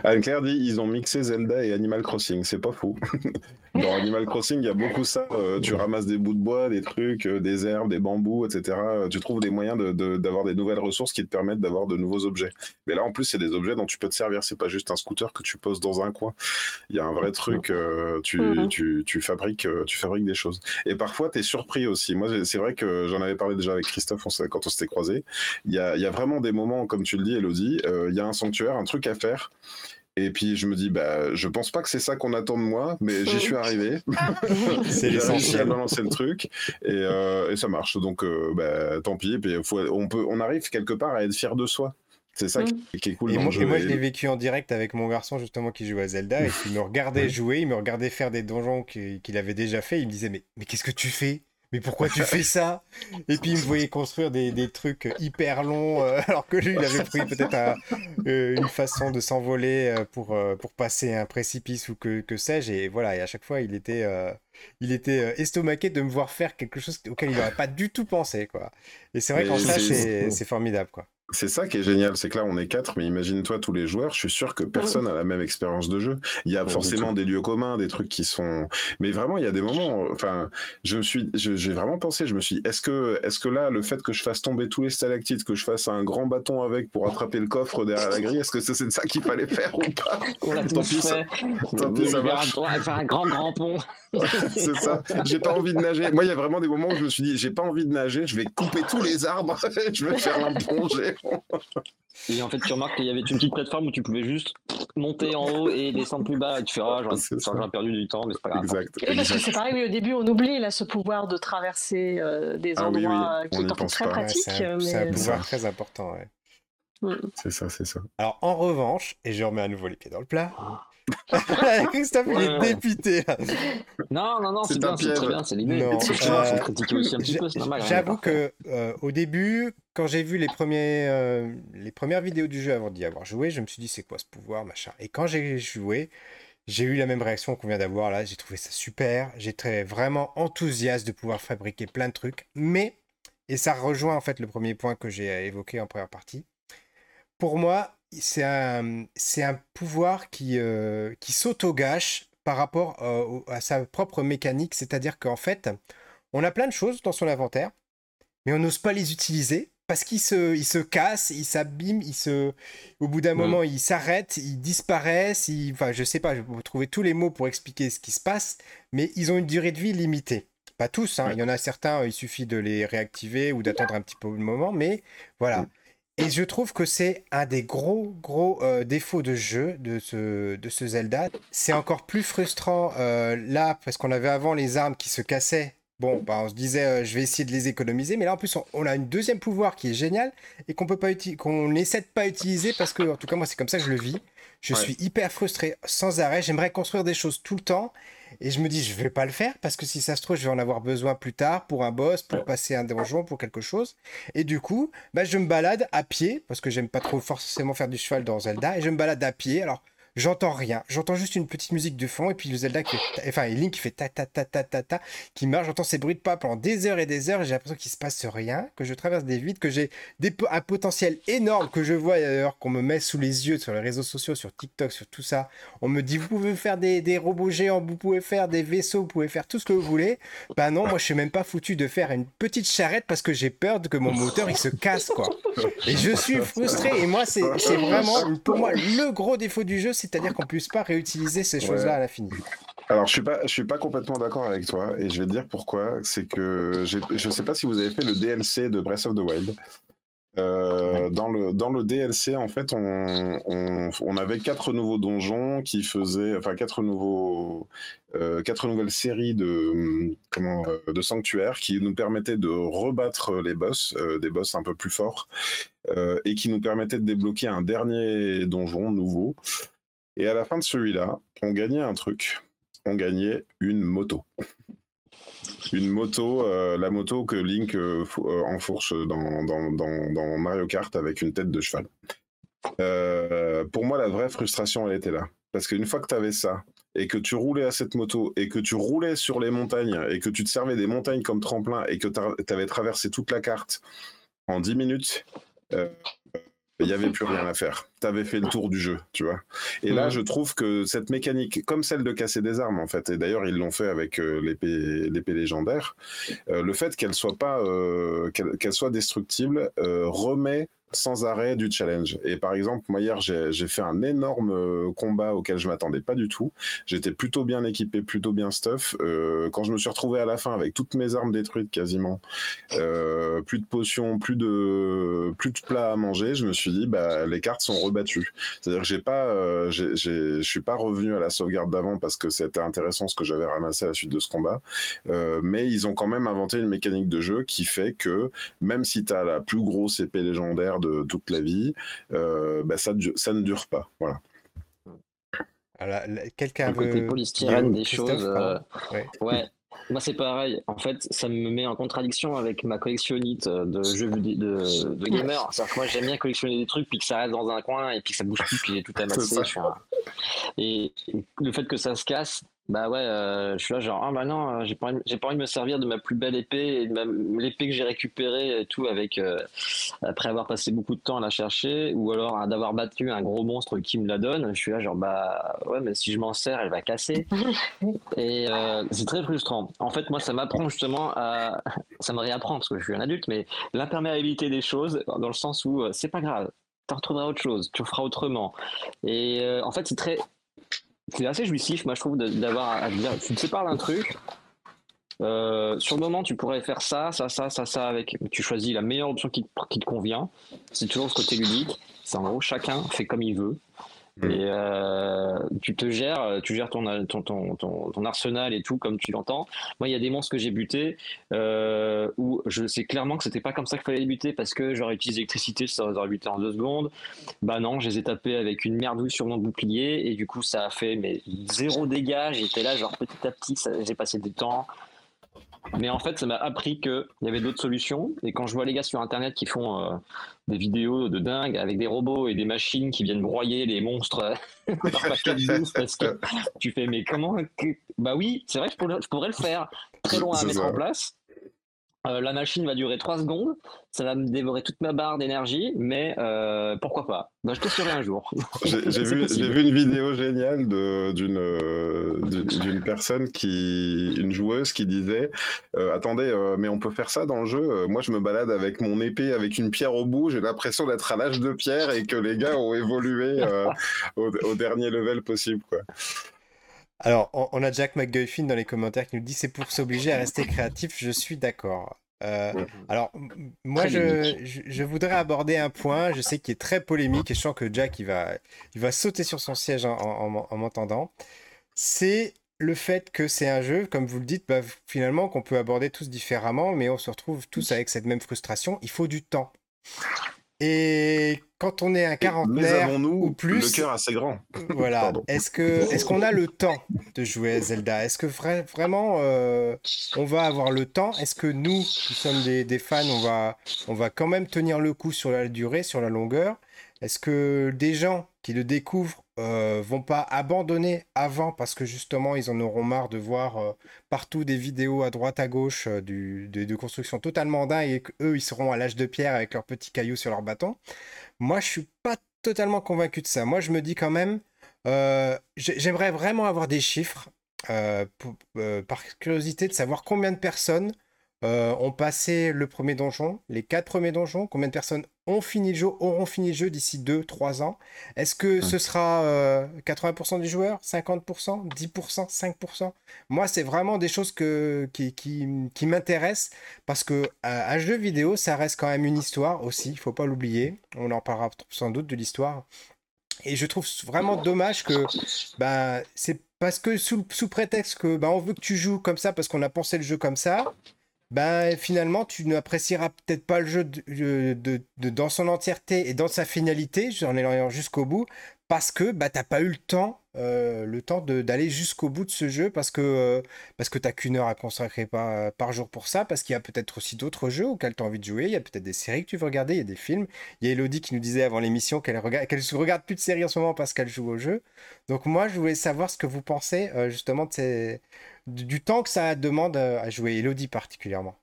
Anne-Claire dit ils ont mixé Zelda et Animal Crossing, c'est pas fou. Dans Animal Crossing, il y a beaucoup ça. Tu ramasses des bouts de bois, des trucs, des herbes, des bambous, etc. Tu trouves des moyens d'avoir des nouvelles ressources qui te permettent d'avoir de nouveaux objets. Mais là, en plus, c'est des objets dont tu peux te servir. C'est pas juste un scooter que tu poses dans un coin. Il y a un vrai truc. Tu fabriques des choses. Et parfois, t'es surpris aussi. Moi, c'est vrai que j'en avais parlé déjà avec Christophe quand on s'était croisés. Il y a vraiment des moments, comme tu le dis, Elodie, il y a un sanctuaire, un truc à faire. Et puis je me dis, je pense pas que c'est ça qu'on attend de moi, mais j'y suis arrivé. C'est j'ai réussi à balancer le truc et ça marche. Donc tant pis. Et puis on arrive quelque part à être fier de soi. C'est ça qui est cool. Et moi, je l'ai vécu en direct avec mon garçon, justement, qui jouait à Zelda, et qui me regardait jouer, il me regardait faire des donjons qu'il avait déjà fait. Il me disait, mais qu'est-ce que tu fais ? Mais pourquoi tu fais ça ? Et puis il me voyait construire des trucs hyper longs, alors que lui, il avait pris peut-être une façon de s'envoler pour passer un précipice ou que sais-je. Et voilà, et à chaque fois, il était estomaqué de me voir faire quelque chose auquel il n'aurait pas du tout pensé, quoi. Et c'est vrai qu'en ça, c'est formidable, quoi. C'est ça qui est génial, c'est que là on est 4, mais imagine-toi tous les joueurs, je suis sûr que personne n'a la même expérience de jeu. Il y a forcément des lieux communs, des trucs qui sont... Mais vraiment, il y a des moments, enfin, j'ai vraiment pensé, je me suis dit, est-ce que là, le fait que je fasse tomber tous les stalactites, que je fasse un grand bâton avec pour attraper le coffre derrière la grille, est-ce que c'est de ça qu'il fallait faire ou pas ? Tant pis, ça marche. On va faire un grand pont. C'est ça, j'ai pas envie de nager. Moi, il y a vraiment des moments où je me suis dit, j'ai pas envie de nager, je vais couper tous les arbres, je vais faire un pont, Et en fait, tu remarques qu'il y avait une petite plateforme où tu pouvais juste monter en haut et descendre plus bas. Et tu fais, j'aurais perdu du temps, mais c'est pas grave. Exact. Parce que c'est pareil, mais au début, on oublie là, ce pouvoir de traverser des endroits qui sont très pratiques. C'est un pouvoir très important. Ouais. C'est ça. Alors, en revanche, et je remets à nouveau les pieds dans le plat. Christophe, il est dépité. Non, c'est bien, c'est très bien, c'est l'idée. J'avoue que au début, quand j'ai vu les premières vidéos du jeu avant d'y avoir joué, je me suis dit c'est quoi ce pouvoir, machin. Et quand j'ai joué, j'ai eu la même réaction qu'on vient d'avoir là. J'ai trouvé ça super. J'étais vraiment enthousiaste de pouvoir fabriquer plein de trucs. Mais et ça rejoint en fait le premier point que j'ai évoqué en première partie. Pour moi, c'est un pouvoir qui s'auto-gâche par rapport à sa propre mécanique. C'est-à-dire qu'en fait, on a plein de choses dans son inventaire, mais on n'ose pas les utiliser parce qu'il se casse, il s'abîme, au bout d'un moment, il s'arrête, il disparaît. Enfin, je sais pas, je vais trouver tous les mots pour expliquer ce qui se passe, mais ils ont une durée de vie limitée. Pas tous, hein. Il y en a certains, il suffit de les réactiver ou d'attendre un petit peu le moment, mais voilà. Et je trouve que c'est un des gros défauts de jeu de ce Zelda. C'est encore plus frustrant là, parce qu'on avait avant les armes qui se cassaient. Bon, on se disait, je vais essayer de les économiser. Mais là, en plus, on a une deuxième pouvoir qui est géniale et qu'on n'essaie de pas utiliser parce que, en tout cas, moi, c'est comme ça que je le vis. Je suis hyper frustré, sans arrêt. J'aimerais construire des choses tout le temps. Et je me dis, je vais pas le faire parce que si ça se trouve, je vais en avoir besoin plus tard pour un boss, pour passer un donjon, pour quelque chose. Et du coup, je me balade à pied parce que j'aime pas trop forcément faire du cheval dans Zelda. Et je me balade à pied. Alors, j'entends rien. J'entends juste une petite musique de fond et puis le Zelda Link qui fait ta ta ta ta ta ta, qui marche. J'entends ces bruits de pas pendant des heures et j'ai l'impression qu'il se passe rien, que je traverse des vides, que j'ai un potentiel énorme que je vois d'ailleurs, qu'on me met sous les yeux sur les réseaux sociaux, sur TikTok, sur tout ça. On me dit vous pouvez faire des robots géants, vous pouvez faire des vaisseaux, vous pouvez faire tout ce que vous voulez. Non, moi je suis même pas foutu de faire une petite charrette parce que j'ai peur que mon moteur il se casse, quoi. Et je suis frustré. Et moi c'est vraiment pour moi le gros défaut du jeu, c'est-à-dire qu'on ne puisse pas réutiliser ces choses-là à l'infini. Alors, je suis pas complètement d'accord avec toi, et je vais te dire pourquoi. C'est que je ne sais pas si vous avez fait le DLC de Breath of the Wild. Dans le DLC, en fait, on avait 4 nouveaux donjons qui faisaient, enfin 4 nouvelles séries de sanctuaires qui nous permettaient de rebattre les boss, des boss un peu plus forts, et qui nous permettaient de débloquer un dernier donjon nouveau. Et à la fin de celui-là, on gagnait un truc. On gagnait une moto. Une moto, la moto que Link enfourche dans Mario Kart avec une tête de cheval. Pour moi, la vraie frustration, elle était là. Parce qu'une fois que tu avais ça, et que tu roulais à cette moto, et que tu roulais sur les montagnes, et que tu te servais des montagnes comme tremplin, et que tu avais traversé toute la carte en 10 minutes... il n'y avait plus rien à faire. Tu avais fait le tour du jeu, tu vois. Et là, je trouve que cette mécanique, comme celle de casser des armes, en fait, et d'ailleurs, ils l'ont fait avec l'épée légendaire, le fait qu'elle soit pas, qu'elle soit destructible remet sans arrêt du challenge. Et par exemple, moi, hier, j'ai fait un énorme combat auquel je ne m'attendais pas du tout. J'étais plutôt bien équipé, plutôt bien stuff. Quand je me suis retrouvé à la fin avec toutes mes armes détruites quasiment, plus de potions, plus de plats à manger, je me suis dit, bah, les cartes sont rebattues. C'est-à-dire que je ne suis pas revenu à la sauvegarde d'avant parce que c'était intéressant ce que j'avais ramassé à la suite de ce combat. Mais ils ont quand même inventé une mécanique de jeu qui fait que, même si tu as la plus grosse épée légendaire de toute la vie, bah ça ne dure pas. Voilà. Alors, quelqu'un veut... côté polystyrène des choses. Ouais. Moi, c'est pareil. En fait, ça me met en contradiction avec ma collectionnite de jeux de gamer. C'est-à-dire que moi, j'aime bien collectionner des trucs, puis que ça reste dans un coin, et puis que ça bouge plus, puis j'ai tout amassé. Et le fait que ça se casse, bah ouais, je suis là genre, ah bah non, j'ai pas envie de me servir de ma plus belle épée, et de l'épée que j'ai récupérée et tout, avec, après avoir passé beaucoup de temps à la chercher, ou alors d'avoir battu un gros monstre qui me la donne, je suis là genre, bah ouais, mais si je m'en sers, elle va casser. Et c'est très frustrant. En fait, moi, ça m'apprend justement à... Ça me réapprend, parce que je suis un adulte, mais l'imperméabilité des choses, dans le sens où c'est pas grave, t'en retrouveras autre chose, tu feras autrement. Et en fait, c'est assez jouissif, moi, je trouve, d'avoir à dire, tu te sépares d'un truc, sur le moment, tu pourrais faire ça, avec, tu choisis la meilleure option qui te convient, c'est toujours ce côté ludique, c'est en gros, chacun fait comme il veut, et tu gères ton arsenal et tout, comme tu l'entends. Moi, il y a des monstres que j'ai butés, où je sais clairement que c'était pas comme ça qu'il fallait les buter, parce que j'aurais utilisé l'électricité, ça aurait buté en 2 secondes. Bah non, je les ai tapés avec une merdouille sur mon bouclier, et du coup ça a fait mais 0 dégâts. J'étais là genre, petit à petit, j'ai passé du temps, mais en fait ça m'a appris qu'il y avait d'autres solutions. Et quand je vois les gars sur internet qui font des vidéos de dingue avec des robots et des machines qui viennent broyer les monstres par paquet de mousse, parce que tu fais mais comment que... Bah oui, c'est vrai que je pourrais le faire, très loin à mettre en place. La machine va durer 3 secondes, ça va me dévorer toute ma barre d'énergie, mais pourquoi pas ? Ben, je testerai un jour. j'ai vu une vidéo géniale d'une personne, une joueuse qui disait « Attendez, mais on peut faire ça dans le jeu ? Moi, je me balade avec mon épée, avec une pierre au bout, j'ai l'impression d'être à l'âge de pierre et que les gars ont évolué au dernier level possible. » quoi. Alors, on a Jack McGuffin dans les commentaires qui nous dit « C'est pour s'obliger à rester créatif, je suis d'accord. » Alors, moi, je voudrais aborder un point, je sais, qui est très polémique, et je sens que Jack, il va sauter sur son siège en m'entendant. C'est le fait que c'est un jeu, comme vous le dites, bah, finalement, qu'on peut aborder tous différemment, mais on se retrouve tous avec cette même frustration. Il faut du temps. Et quand on est un quarantenaire ou plus, le cœur assez grand. Voilà. Est-ce qu'on a le temps de jouer à Zelda ? Est-ce que vraiment on va avoir le temps ? Est-ce que nous, qui sommes des fans, on va quand même tenir le coup sur la durée, sur la longueur ? Est-ce que des gens qui le découvrent vont pas abandonner avant parce que justement ils en auront marre de voir partout des vidéos à droite à gauche de constructions totalement dingues, et qu'eux ils seront à l'âge de pierre avec leurs petits cailloux sur leur bâton? Moi je suis pas totalement convaincu de ça. Moi je me dis quand même, j'aimerais vraiment avoir des chiffres par curiosité de savoir combien de personnes On passait le premier donjon, les 4 premiers donjons. Combien de personnes ont fini le jeu, auront fini le jeu d'ici 2-3 ans? Est-ce que ce sera 80% des joueurs, 50%, 10%, 5%? Moi, c'est vraiment des choses qui m'intéressent parce que un jeu vidéo, ça reste quand même une histoire aussi. Il faut pas l'oublier. On en parlera sans doute de l'histoire. Et je trouve vraiment dommage que c'est parce que sous prétexte que on veut que tu joues comme ça parce qu'on a pensé le jeu comme ça, finalement tu n'apprécieras peut-être pas le jeu dans son entièreté et dans sa finalité, en allant jusqu'au bout, parce que t'as pas eu le temps d'aller jusqu'au bout de ce jeu parce que t'as qu'une heure à consacrer par jour pour ça, parce qu'il y a peut-être aussi d'autres jeux auxquels t'as envie de jouer, il y a peut-être des séries que tu veux regarder, il y a des films. Il y a Elodie qui nous disait avant l'émission qu'elle ne regarde plus de séries en ce moment parce qu'elle joue au jeu. Donc moi je voulais savoir ce que vous pensez justement de du temps que ça demande à jouer, Elodie particulièrement.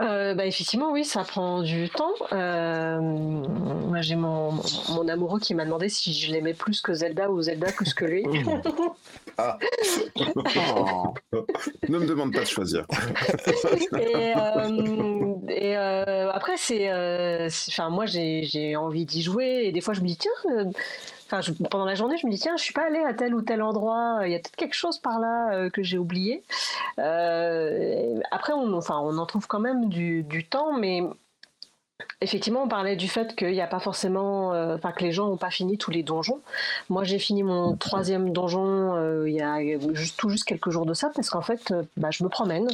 Effectivement, oui, ça prend du temps. Moi, j'ai mon amoureux qui m'a demandé si je l'aimais plus que Zelda ou Zelda plus que lui. Ah. Oh. Ne me demande pas de choisir. Après, moi, j'ai envie d'y jouer et des fois, je me dis pendant la journée, je me dis je suis pas allée à tel ou tel endroit, il y a peut-être quelque chose par là que j'ai oublié. Après, on en trouve quand même du temps, mais effectivement, on parlait du fait qu'il y a pas forcément, que les gens ont pas fini tous les donjons. Moi, j'ai fini mon 3e donjon il y a juste quelques jours de ça, parce qu'en fait, je me promène,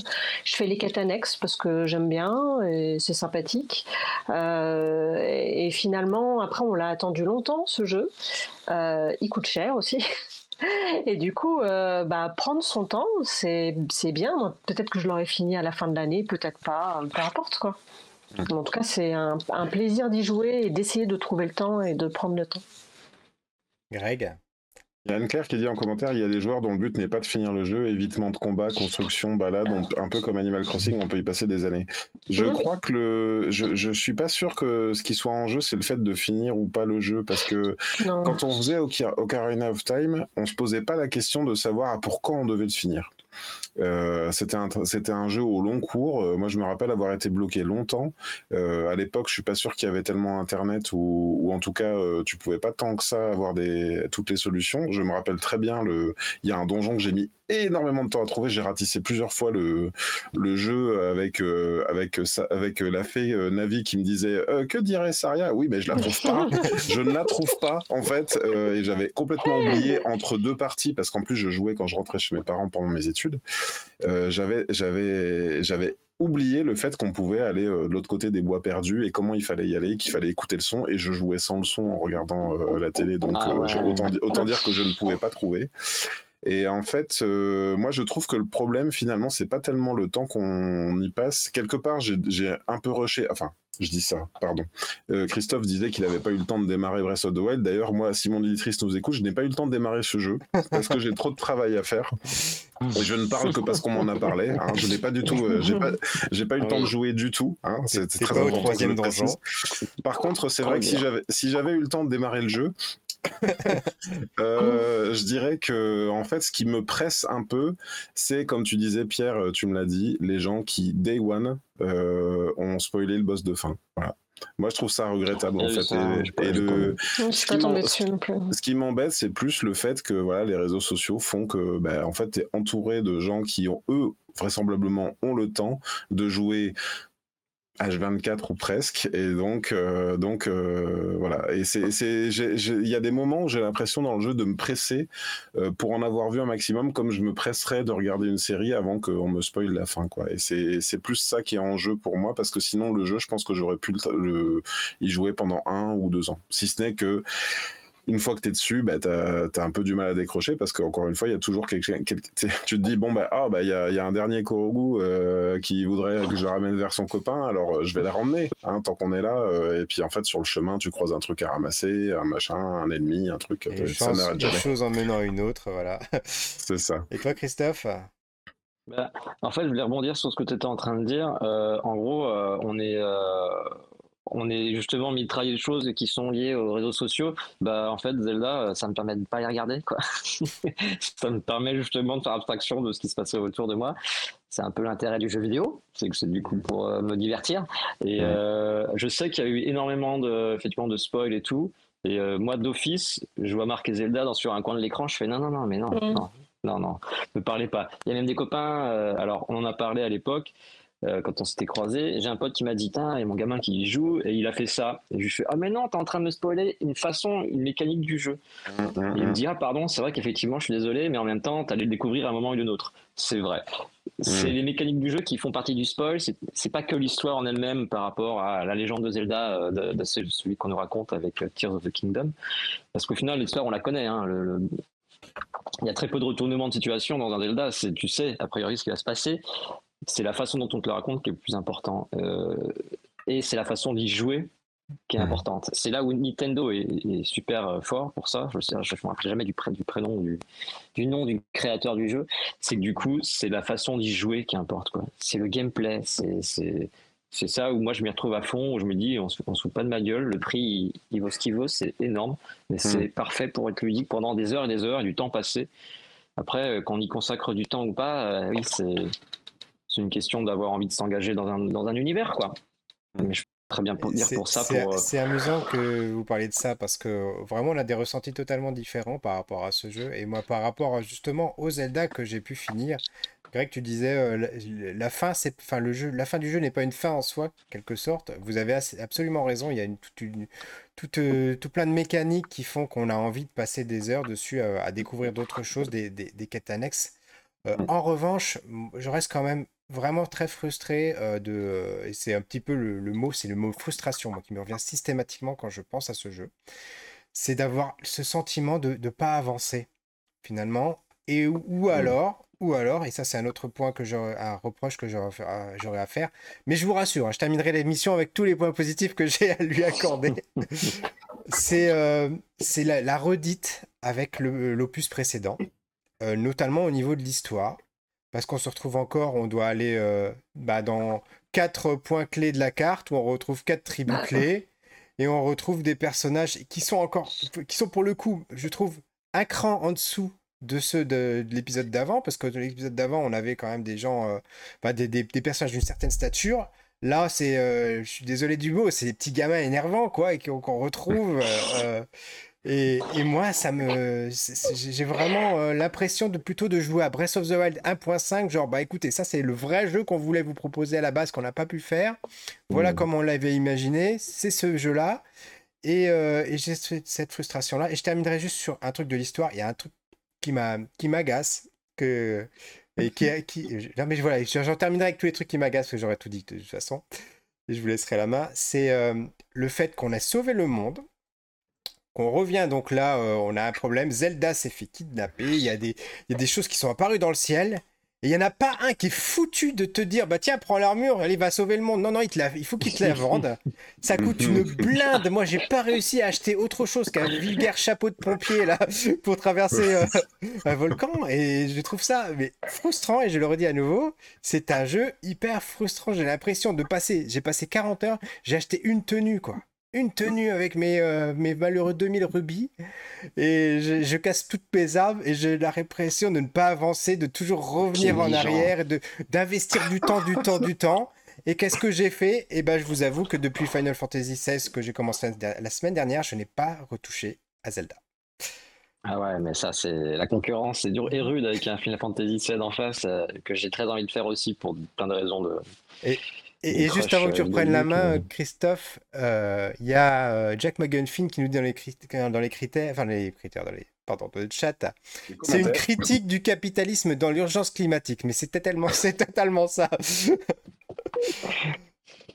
je fais les quêtes annexes parce que j'aime bien et c'est sympathique. Et finalement, après, on l'a attendu longtemps ce jeu. Il coûte cher aussi. Et du coup, prendre son temps, c'est bien. Moi, peut-être que je l'aurais fini à la fin de l'année, peut-être pas. Peu importe quoi. En tout cas, c'est un plaisir d'y jouer et d'essayer de trouver le temps et de prendre le temps. Greg ? Il y a Anne-Claire qui dit en commentaire, il y a des joueurs dont le but n'est pas de finir le jeu, évitement de combat, construction, balade, un peu comme Animal Crossing, on peut y passer des années. Je crois que je suis pas sûr que ce qui soit en jeu, c'est le fait de finir ou pas le jeu, parce que quand on faisait Ocarina of Time, on se posait pas la question de savoir à pour quand on devait le finir. C'était un jeu au long cours. Moi je me rappelle avoir été bloqué longtemps à l'époque. Je suis pas sûr qu'il y avait tellement internet ou en tout cas tu pouvais pas tant que ça avoir toutes les solutions. Je me rappelle très bien il y a un donjon que j'ai mis énormément de temps à trouver. J'ai ratissé plusieurs fois le jeu avec la fée Navi qui me disait que dirait Saria? Oui mais je la trouve pas. Je ne la trouve pas en fait et j'avais complètement oublié entre deux parties parce qu'en plus je jouais quand je rentrais chez mes parents pendant mes études. J'avais oublié le fait qu'on pouvait aller de l'autre côté des bois perdus et comment il fallait y aller, qu'il fallait écouter le son, et je jouais sans le son en regardant la télé, donc autant dire que je ne pouvais pas trouver. Et en fait, moi je trouve que le problème finalement c'est pas tellement le temps qu'on y passe. Quelque part j'ai un peu rushé, je dis ça, pardon. Christophe disait qu'il n'avait pas eu le temps de démarrer Breath of the Wild. D'ailleurs, moi, si mon éditrice nous écoute, je n'ai pas eu le temps de démarrer ce jeu parce que j'ai trop de travail à faire. Et je ne parle que parce qu'on m'en a parlé. Hein. Je n'ai pas du tout, j'ai pas eu le temps de jouer du tout. Hein. C'est très important. Par contre, c'est vrai que si j'avais eu le temps de démarrer le jeu, je dirais que en fait, ce qui me presse un peu, c'est comme tu disais, Pierre, tu me l'as dit, les gens qui day one ont spoilé le boss de fin. Voilà. Moi, je trouve ça regrettable en fait. Ce qui m'embête, c'est plus le fait que voilà, les réseaux sociaux font que en fait, t'es entouré de gens qui vraisemblablement ont le temps de jouer. H24 ou presque, et donc voilà. Et il y a des moments où j'ai l'impression dans le jeu de me presser pour en avoir vu un maximum, comme je me presserais de regarder une série avant qu'on me spoil la fin, quoi. Et c'est plus ça qui est en jeu pour moi, parce que sinon le jeu, je pense que j'aurais pu y jouer pendant 1 ou 2 ans, si ce n'est que une fois que t'es dessus, t'as un peu du mal à décrocher parce qu'encore une fois, il y a toujours tu te dis, il y a un dernier Korogu qui voudrait que je le ramène vers son copain, alors je vais la ramener, hein, tant qu'on est là. Et puis en fait, sur le chemin, tu croises un truc à ramasser, un machin, un ennemi, un truc. Ça n'arrête jamais. Une chose en menant une autre, voilà. C'est ça. Et toi, Christophe ? En fait, je voulais rebondir sur ce que tu étais en train de dire. En gros, on est... on est justement mitraillé de choses qui sont liées aux réseaux sociaux, bah en fait Zelda, ça me permet de ne pas y regarder, quoi. Ça me permet justement de faire abstraction de ce qui se passait autour de moi. C'est un peu l'intérêt du jeu vidéo, c'est que c'est du coup pour me divertir. Et je sais qu'il y a eu énormément de, effectivement, de spoil et tout. Et moi d'office, je vois marquer Zelda sur un coin de l'écran, je fais non, ne parlez pas. Il y a même des copains, alors on en a parlé à l'époque, quand on s'était croisés, j'ai un pote qui m'a dit, tiens, il y a mon gamin qui y joue, et il a fait ça. Et je lui fais, ah mais non, t'es en train de me spoiler une mécanique du jeu. Et il me dit, ah pardon, c'est vrai qu'effectivement, je suis désolé, mais en même temps, t'allais le découvrir à un moment ou d'un autre. C'est vrai. C'est les mécaniques du jeu qui font partie du spoil, c'est pas que l'histoire en elle-même par rapport à la légende de Zelda, de celui qu'on nous raconte avec Tears of the Kingdom, parce qu'au final l'histoire on la connaît, hein, il y a très peu de retournements de situation dans un Zelda, tu sais a priori ce qui va se passer, c'est la façon dont on te le raconte qui est le plus important, et c'est la façon d'y jouer qui est importante. C'est là où Nintendo est super fort pour ça. Je ne me rappelle jamais du nom du créateur du jeu. C'est que du coup, c'est la façon d'y jouer qui importe, quoi. C'est le gameplay. C'est ça où moi je m'y retrouve à fond, où je me dis on se fout pas de ma gueule. Le prix, il vaut ce qu'il vaut, c'est énorme. Mais c'est parfait pour être ludique pendant des heures et du temps passé. Après, qu'on y consacre du temps ou pas, oui, c'est une question d'avoir envie de s'engager dans un univers, quoi. Mais je très bien pour dire pour ça. C'est amusant que vous parliez de ça parce que vraiment on a des ressentis totalement différents par rapport à ce jeu et moi par rapport justement aux Zelda que j'ai pu finir. Greg, tu disais la fin du jeu n'est pas une fin en soi, quelque sorte. Vous avez absolument raison. Il y a tout plein de mécaniques qui font qu'on a envie de passer des heures dessus à découvrir d'autres choses, des quêtes annexes. En revanche, je reste quand même vraiment très frustré et c'est un petit peu le mot frustration, moi, qui me revient systématiquement quand je pense à ce jeu, c'est d'avoir ce sentiment de ne pas avancer finalement, et ou alors, et ça c'est un autre point un reproche que j'aurais à faire, mais je vous rassure, hein, je terminerai l'émission avec tous les points positifs que j'ai à lui accorder. C'est la redite avec l'opus précédent, notamment au niveau de l'histoire. Parce qu'on se retrouve encore, on doit aller dans 4 points clés de la carte où on retrouve 4 tribus clés et on retrouve des personnages qui sont pour le coup, je trouve, un cran en dessous de ceux de l'épisode d'avant, parce que dans l'épisode d'avant, on avait quand même des gens, des personnages d'une certaine stature. Là, c'est, je suis désolé du mot, c'est des petits gamins énervants, quoi, et qu'on retrouve. Et moi, j'ai vraiment l'impression plutôt de jouer à Breath of the Wild 1.5, genre bah écoutez, ça c'est le vrai jeu qu'on voulait vous proposer à la base, qu'on n'a pas pu faire. Voilà comment on l'avait imaginé, c'est ce jeu-là. Et j'ai cette frustration-là. Et je terminerai juste sur un truc de l'histoire. Il y a un truc qui m'agace non mais voilà, j'en terminerai avec tous les trucs qui m'agacent parce que j'aurais tout dit de toute façon. Et je vous laisserai la main. C'est le fait qu'on a sauvé le monde. Qu'on revient, donc là, on a un problème. Zelda s'est fait kidnapper. Il y a des choses qui sont apparues dans le ciel. Et il n'y en a pas un qui est foutu de te dire, bah tiens, prends l'armure, allez, va sauver le monde. Non, il faut qu'il te la vende. Ça coûte une blinde. Moi, j'ai pas réussi à acheter autre chose qu'un vulgaire chapeau de pompier là pour traverser un volcan. Et je trouve ça frustrant. Et je le redis à nouveau, c'est un jeu hyper frustrant. J'ai l'impression de passer. J'ai passé 40 heures. J'ai acheté une tenue, quoi. Une tenue avec mes malheureux 2000 rubis et je casse toutes mes armes et j'ai la répression de ne pas avancer, de toujours revenir en arrière, et d'investir du temps. Et qu'est-ce que j'ai fait ? Eh ben, je vous avoue que depuis Final Fantasy XVI que j'ai commencé la semaine dernière, je n'ai pas retouché à Zelda. Ah ouais, mais ça, c'est la concurrence, c'est dur et rude avec un Final Fantasy XVI en face que j'ai très envie de faire aussi pour plein de raisons de... Et juste avant que tu reprennes la main, Christophe, il y a Jack McGuffin qui nous dit dans le chat, c'est une critique du capitalisme dans l'urgence climatique, mais c'est totalement ça.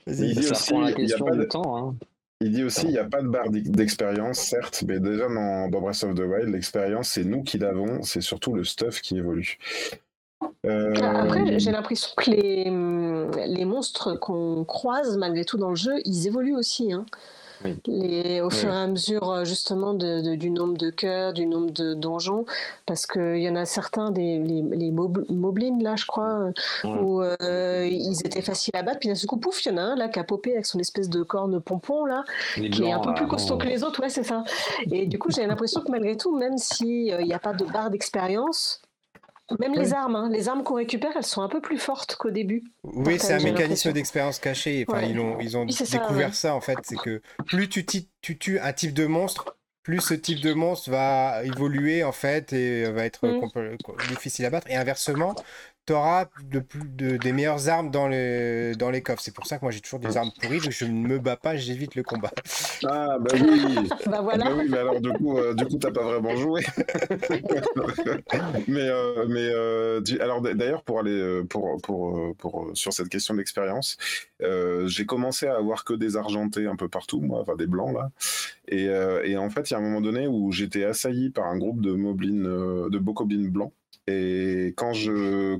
Vas-y, ça reprend la question du temps, hein. Il dit aussi, il n'y a pas de barre d'expérience, certes, mais déjà dans Breath of the Wild, l'expérience, c'est nous qui l'avons, c'est surtout le stuff qui évolue. Après, j'ai l'impression que les monstres qu'on croise, malgré tout, dans le jeu, ils évoluent aussi. Hein. Oui. Fur et à mesure justement du nombre de cœurs, du nombre de donjons, parce qu'il y en a certains, les moblins là je crois, où ils étaient faciles à battre, puis d'un coup pouf, il y en a un là qui a popé avec son espèce de corne pompon là, qui est un peu plus costaud que les autres, ouais c'est ça, et du coup j'ai l'impression que malgré tout, même s'il n'y a pas de barre d'expérience, même les armes qu'on récupère, elles sont un peu plus fortes qu'au début. Oui, c'est un mécanisme d'expérience caché. Enfin, ouais. Ils ont découvert ça, en fait. C'est que plus tu tues un type de monstre, plus ce type de monstre va évoluer, en fait, et va être difficile à battre. Et inversement, tu auras des meilleures armes dans les coffres. C'est pour ça que moi, j'ai toujours des armes pourries. Je ne me bats pas, j'évite le combat. Ah, bah oui. Bah voilà. Bah oui, mais alors du coup t'as pas vraiment joué. mais alors d'ailleurs, pour aller pour sur cette question d'expérience, j'ai commencé à avoir que des argentés un peu partout, moi, enfin des blancs là. Et en fait, il y a un moment donné où j'étais assailli par un groupe de moblines, de bocobines blancs. Et quand j'ai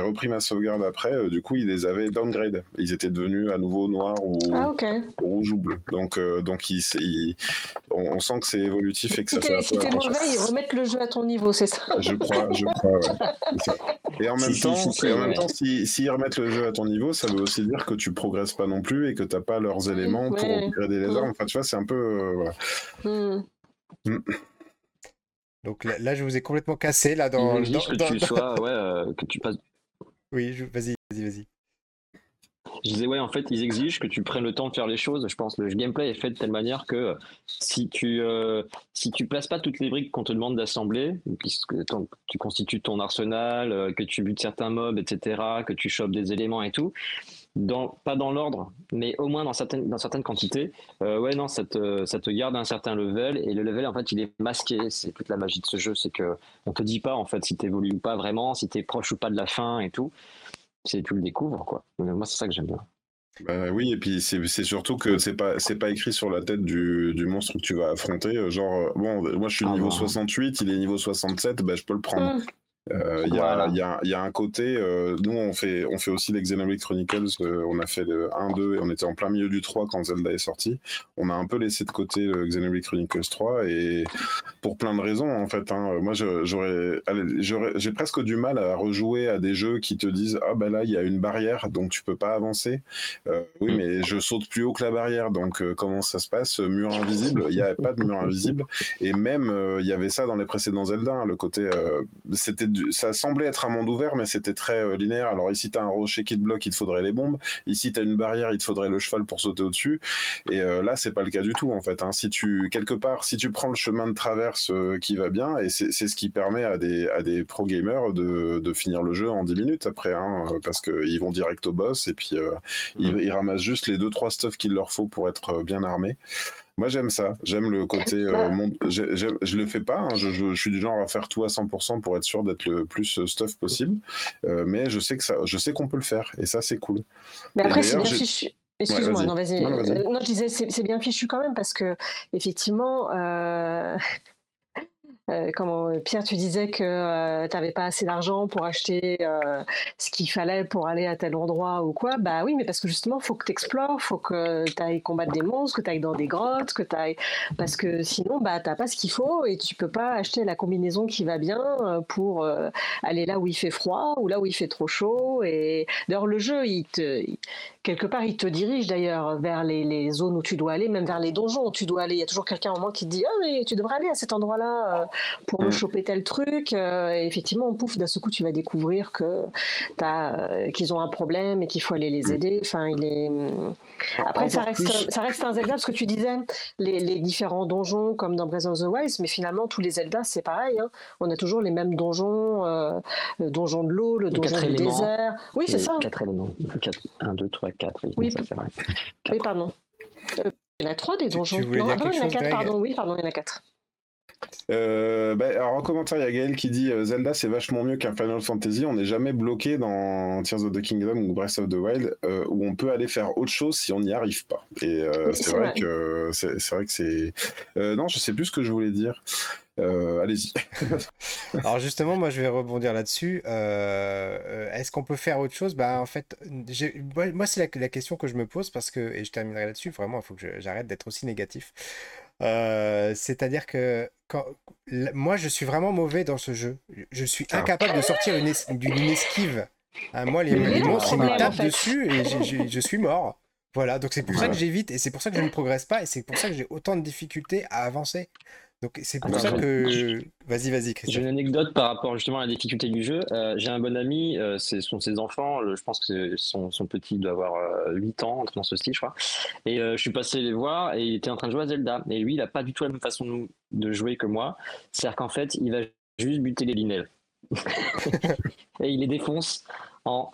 repris ma sauvegarde après, du coup, ils les avaient downgrade. Ils étaient devenus à nouveau noirs ou rouge ou bleu. Donc on sent que c'est évolutif et que ça. Si t'es mauvais, ils remettent le jeu à ton niveau, c'est ça. Je crois. Ouais. Et en même temps, s'ils remettent le jeu à ton niveau, ça veut aussi dire que tu progresses pas non plus et que t'as pas leurs éléments pour upgrader les armes. Enfin, tu vois, c'est un peu. Donc là, je vous ai complètement cassé là dans. Il exige que tu sois, que tu passes. Oui, vas-y. Je disais en fait, ils exigent que tu prennes le temps de faire les choses. Je pense que le gameplay est fait de telle manière que si tu places pas toutes les briques qu'on te demande d'assembler, que tu constitues ton arsenal, que tu butes certains mobs, etc., que tu chopes des éléments et tout. Pas dans l'ordre, mais au moins dans certaines quantités, ça te garde un certain level, et le level en fait il est masqué, c'est toute la magie de ce jeu, c'est que on te dit pas en fait si t'évolues ou pas vraiment, si t'es proche ou pas de la fin et tout, tu le découvres quoi. Donc, moi c'est ça que j'aime bien. Oui, et puis c'est surtout que c'est pas écrit sur la tête du monstre que tu vas affronter, moi je suis niveau 68, il est niveau 67, je peux le prendre. Il y a un côté, nous on fait aussi les Xenoblade Chronicles, on a fait le 1, 2 et on était en plein milieu du 3 quand Zelda est sorti. On a un peu laissé de côté le Xenoblade Chronicles 3 et pour plein de raisons en fait. Moi j'ai presque du mal à rejouer à des jeux qui te disent là il y a une barrière donc tu peux pas avancer. Oui mais je saute plus haut que la barrière donc comment ça se passe? Mur invisible? Il y avait pas de mur invisible et même il y avait ça dans les précédents Zelda, le côté c'était ça semblait être un monde ouvert, mais c'était très linéaire. Alors ici, t'as un rocher qui te bloque, il te faudrait les bombes. Ici, t'as une barrière, il te faudrait le cheval pour sauter au-dessus. Et là, c'est pas le cas du tout, en fait. Si tu prends le chemin de traverse qui va bien, et c'est ce qui permet à des pro-gamers de finir le jeu en 10 minutes après, parce qu'ils vont direct au boss, et puis ils ramassent juste les 2-3 stuff qu'il leur faut pour être bien armés. Moi j'aime ça, j'aime le côté je le fais pas, je suis du genre à faire tout à 100% pour être sûr d'être le plus stuff possible, mais je sais qu'on peut le faire et ça c'est cool. Mais après c'est bien fichu. Excuse-moi, ouais, vas-y. Non vas-y. Non je disais c'est bien fichu quand même parce que effectivement Pierre, tu disais que t'avais pas assez d'argent pour acheter ce qu'il fallait pour aller à tel endroit ou quoi. Bah oui, mais parce que justement, faut que t'explores, faut que t'ailles combattre des monstres, que t'ailles dans des grottes, que t'ailles, parce que sinon, t'as pas ce qu'il faut et tu peux pas acheter la combinaison qui va bien pour aller là où il fait froid ou là où il fait trop chaud. Et d'ailleurs, le jeu, quelque part, il te dirige d'ailleurs vers les zones où tu dois aller, même vers les donjons où tu dois aller. Il y a toujours quelqu'un au moins qui te dit « Ah, mais tu devrais aller à cet endroit-là pour choper tel truc. » Et effectivement, pouf, d'un seul coup, tu vas découvrir qu'ils ont un problème et qu'il faut aller les aider. Enfin, Après, ça reste un Zelda, parce que tu disais les différents donjons comme dans Breath of the Wild, mais finalement, tous les Zelda, c'est pareil. On a toujours les mêmes donjons, le donjon de l'eau, le donjon du désert. Oui, c'est ça. 4 éléments. 1, 2, 3. 4, oui, ça, c'est vrai. 4. Oui, pardon. Il y en a 3 des donjons. Il y en a 4, pardon. Oui, pardon, il y en a 4. Alors en commentaire, il y a Gaël qui dit Zelda c'est vachement mieux qu'un Final Fantasy. On n'est jamais bloqué dans Tears of the Kingdom ou Breath of the Wild où on peut aller faire autre chose si on n'y arrive pas. Et c'est vrai que c'est. Non, je sais plus ce que je voulais dire. allez-y. Alors justement, moi je vais rebondir là-dessus. Est-ce qu'on peut faire autre chose? Bah en fait, moi c'est la question que je me pose, parce que, et je terminerai là-dessus, vraiment il faut que j'arrête d'être aussi négatif. C'est-à-dire que moi je suis vraiment mauvais dans ce jeu. Je suis incapable de sortir d'une esquive. Hein, moi les monstres ils me tapent dessus et je suis mort. Voilà, donc c'est pour ça que j'évite, et c'est pour ça que je ne progresse pas, et c'est pour ça que j'ai autant de difficultés à avancer. Donc c'est pour ça que... Vas-y, Christophe. J'ai une anecdote par rapport justement à la difficulté du jeu. J'ai un bon ami, ce sont ses enfants, je pense que son petit doit avoir 8 ans, dans ce style je crois. Et je suis passé les voir, et il était en train de jouer à Zelda. Et lui, il n'a pas du tout la même façon de jouer que moi. C'est-à-dire qu'en fait, il va juste buter les linelles. Et il les défonce en...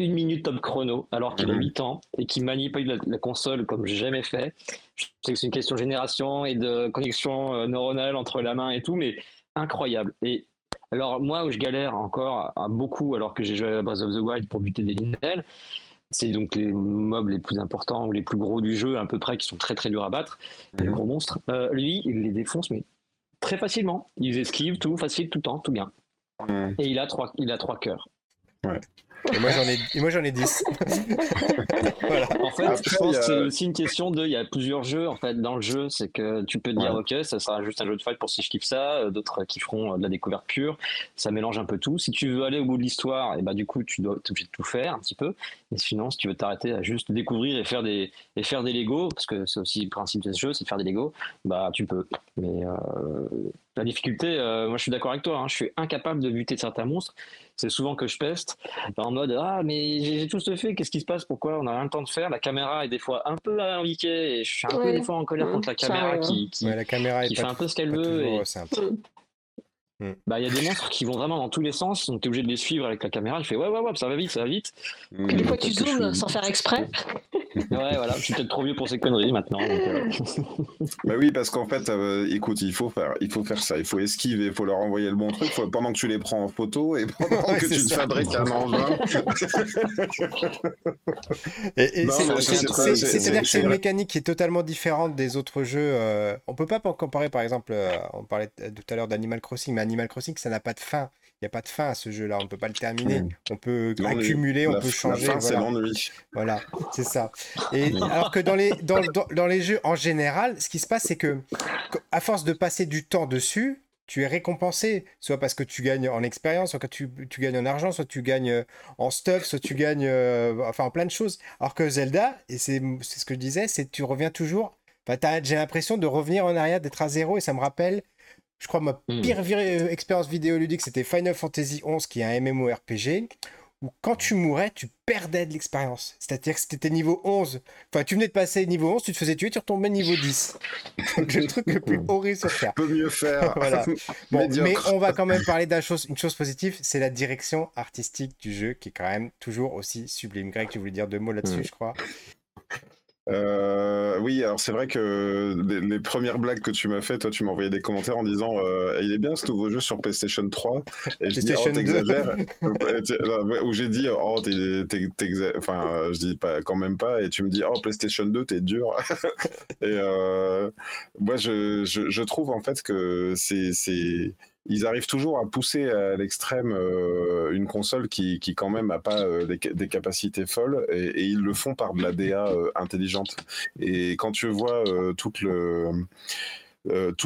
1 minute top chrono, alors qu'il a 8 ans et qu'il manie pas la console comme j'ai jamais fait. Je sais que c'est une question de génération et de connexion neuronale entre la main et tout, mais incroyable. Et alors, moi, où je galère encore à beaucoup, alors que j'ai joué à Breath of the Wild pour buter des linelles, c'est donc les mobs les plus importants ou les plus gros du jeu, à peu près, qui sont très très durs à battre, les gros monstres. Lui, il les défonce, mais très facilement. Il esquive tout, facile, tout le temps, tout bien. Et il a 3 cœurs. Ouais. Et moi j'en ai 10. Voilà. En fait, après, je pense que c'est aussi une question de... Il y a plusieurs jeux en fait, dans le jeu. C'est que tu peux te dire ok, ça sera juste un jeu de fight pour si je kiffe ça. D'autres qui feront de la découverte pure. Ça mélange un peu tout. Si tu veux aller au bout de l'histoire, et bah, du coup t'es obligé de tout faire un petit peu. Et sinon, si tu veux t'arrêter à juste découvrir et faire des Lego, parce que c'est aussi le principe de ce jeu, c'est de faire des Lego, bah tu peux. Mais la difficulté, moi je suis d'accord avec toi, hein, je suis incapable de buter certains monstres. C'est souvent que je peste en mode ah mais j'ai tout ce fait, qu'est-ce qui se passe, pourquoi on a rien le temps de faire, la caméra est des fois un peu alambiquée et je suis un peu des fois en colère contre la caméra qui fait un peu ce qu'elle veut et... Bah il y a des monstres qui vont vraiment dans tous les sens, donc t'es obligé de les suivre avec la caméra, je fais ouais ça va vite. Et des fois tu zoomes sans faire exprès. Ouais, voilà, je suis peut-être trop vieux pour ces conneries maintenant. Bah oui, parce qu'en fait, écoute, il faut faire ça, il faut esquiver, il faut leur envoyer le bon truc pendant que tu les prends en photo et pendant que tu te fabriques un engin. C'est-à-dire que c'est une mécanique qui est totalement différente des autres jeux. On peut pas comparer, par exemple, on parlait tout à l'heure d'Animal Crossing, mais Animal Crossing, ça n'a pas de fin. Il n'y a pas de fin à ce jeu-là, on ne peut pas le terminer. On peut accumuler, on peut changer. La fin, c'est l'ennui. Voilà, c'est ça. Et alors que dans les jeux en général, ce qui se passe, c'est que à force de passer du temps dessus, tu es récompensé, soit parce que tu gagnes en expérience, soit que tu gagnes en argent, soit tu gagnes en stuff, soit tu gagnes en plein de choses. Alors que Zelda, et c'est ce que je disais, c'est tu reviens toujours. J'ai l'impression de revenir en arrière, d'être à zéro, et ça me rappelle. Je crois que ma pire expérience vidéoludique, c'était Final Fantasy XI, qui est un MMORPG, où quand tu mourais, tu perdais de l'expérience. C'est-à-dire que si tu étais niveau 11, enfin tu venais de passer niveau 11, tu te faisais tuer, tu retombais niveau 10. Donc le truc le plus horrible sur Terre. Peut mieux faire. Voilà. Bon, mais on va quand même parler d'une chose positive, c'est la direction artistique du jeu, qui est quand même toujours aussi sublime. Greg, tu voulais dire 2 mots là-dessus, je crois. Oui, alors c'est vrai que les premières blagues que tu m'as fait, toi tu m'as envoyé des commentaires en disant il est bien ce nouveau jeu sur PlayStation 3 et je dis oh t'exagères où j'ai dit oh t'exagères, enfin je dis pas quand même pas, et tu me dis oh PlayStation 2 t'es dur. Et moi je trouve en fait que c'est ils arrivent toujours à pousser à l'extrême une console qui quand même n'a pas des capacités folles, et ils le font par de la DA intelligente. Et quand tu vois tout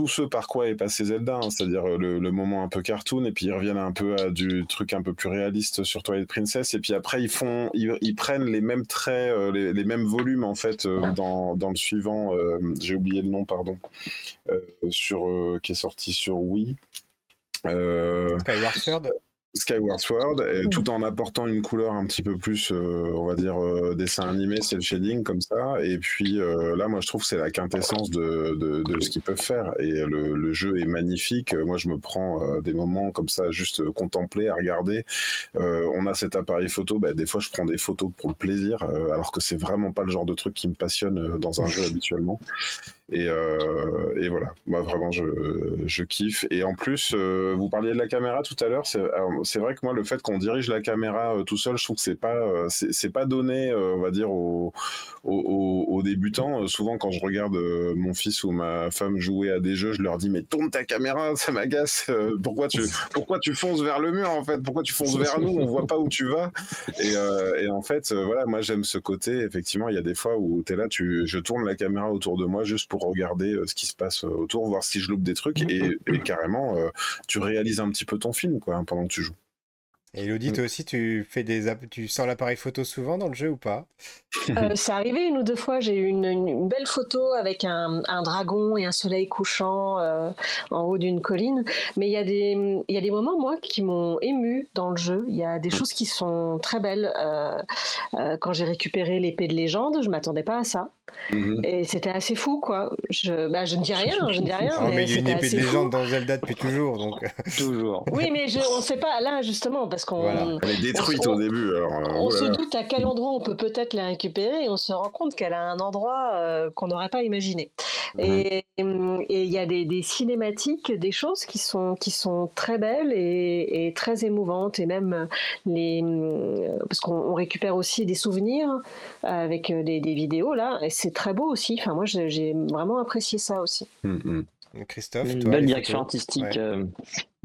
ce par quoi est passé Zelda, hein, c'est-à-dire le moment un peu cartoon, et puis ils reviennent un peu à du truc un peu plus réaliste sur Twilight Princess, et puis après ils prennent les mêmes traits, les mêmes volumes en fait dans le suivant, j'ai oublié le nom pardon, qui est sorti sur Wii. Skyward Sword, tout en apportant une couleur un petit peu plus, on va dire, dessin animé, cel shading comme ça. Et puis là, moi, je trouve que c'est la quintessence de ce qu'ils peuvent faire. Et le jeu est magnifique. Moi, je me prends des moments comme ça, juste contempler, à regarder. On a cet appareil photo. Bah, des fois, je prends des photos pour le plaisir, alors que c'est vraiment pas le genre de truc qui me passionne dans un jeu habituellement. Et voilà, moi vraiment je kiffe. Et en plus, vous parliez de la caméra tout à l'heure, c'est vrai que moi, le fait qu'on dirige la caméra tout seul, je trouve que c'est pas donné, on va dire, aux débutants. Souvent, quand je regarde mon fils ou ma femme jouer à des jeux, je leur dis, mais tourne ta caméra, ça m'agace. Pourquoi tu fonces vers le mur, en fait? Pourquoi tu fonces vers nous? On voit pas où tu vas. Et en fait, voilà, moi, j'aime ce côté. Effectivement, il y a des fois où t'es là, je tourne la caméra autour de moi juste pour regarder ce qui se passe autour, voir si je loupe des trucs. Et carrément, tu réalises un petit peu ton film, quoi, hein, pendant que tu joues. Et Elodie, toi aussi, tu sors l'appareil photo souvent dans le jeu ou pas? C'est arrivé une ou deux fois. J'ai eu une belle photo avec un dragon et un soleil couchant en haut d'une colline. Mais il y a des moments, moi, qui m'ont émue dans le jeu. Il y a des choses qui sont très belles. Quand j'ai récupéré l'épée de légende, je m'attendais pas à ça. Mmh. Et c'était assez fou, quoi. Je ne dis rien. Oh, mais il y a une épée de légende dans Zelda depuis toujours, donc. Toujours. Oui, mais on ne sait pas là justement parce qu'on. Voilà. Elle est détruite au début. Alors, on se doute à quel endroit on peut peut-être la récupérer et on se rend compte qu'elle a un endroit qu'on n'aurait pas imaginé. Mmh. Et il y a des cinématiques, des choses qui sont très belles et très émouvantes et même parce qu'on récupère aussi des souvenirs avec des vidéos là. Et c'est très beau aussi. Enfin, moi, j'ai vraiment apprécié ça aussi. Mm-hmm. Christophe, une belle direction artistique. Ouais.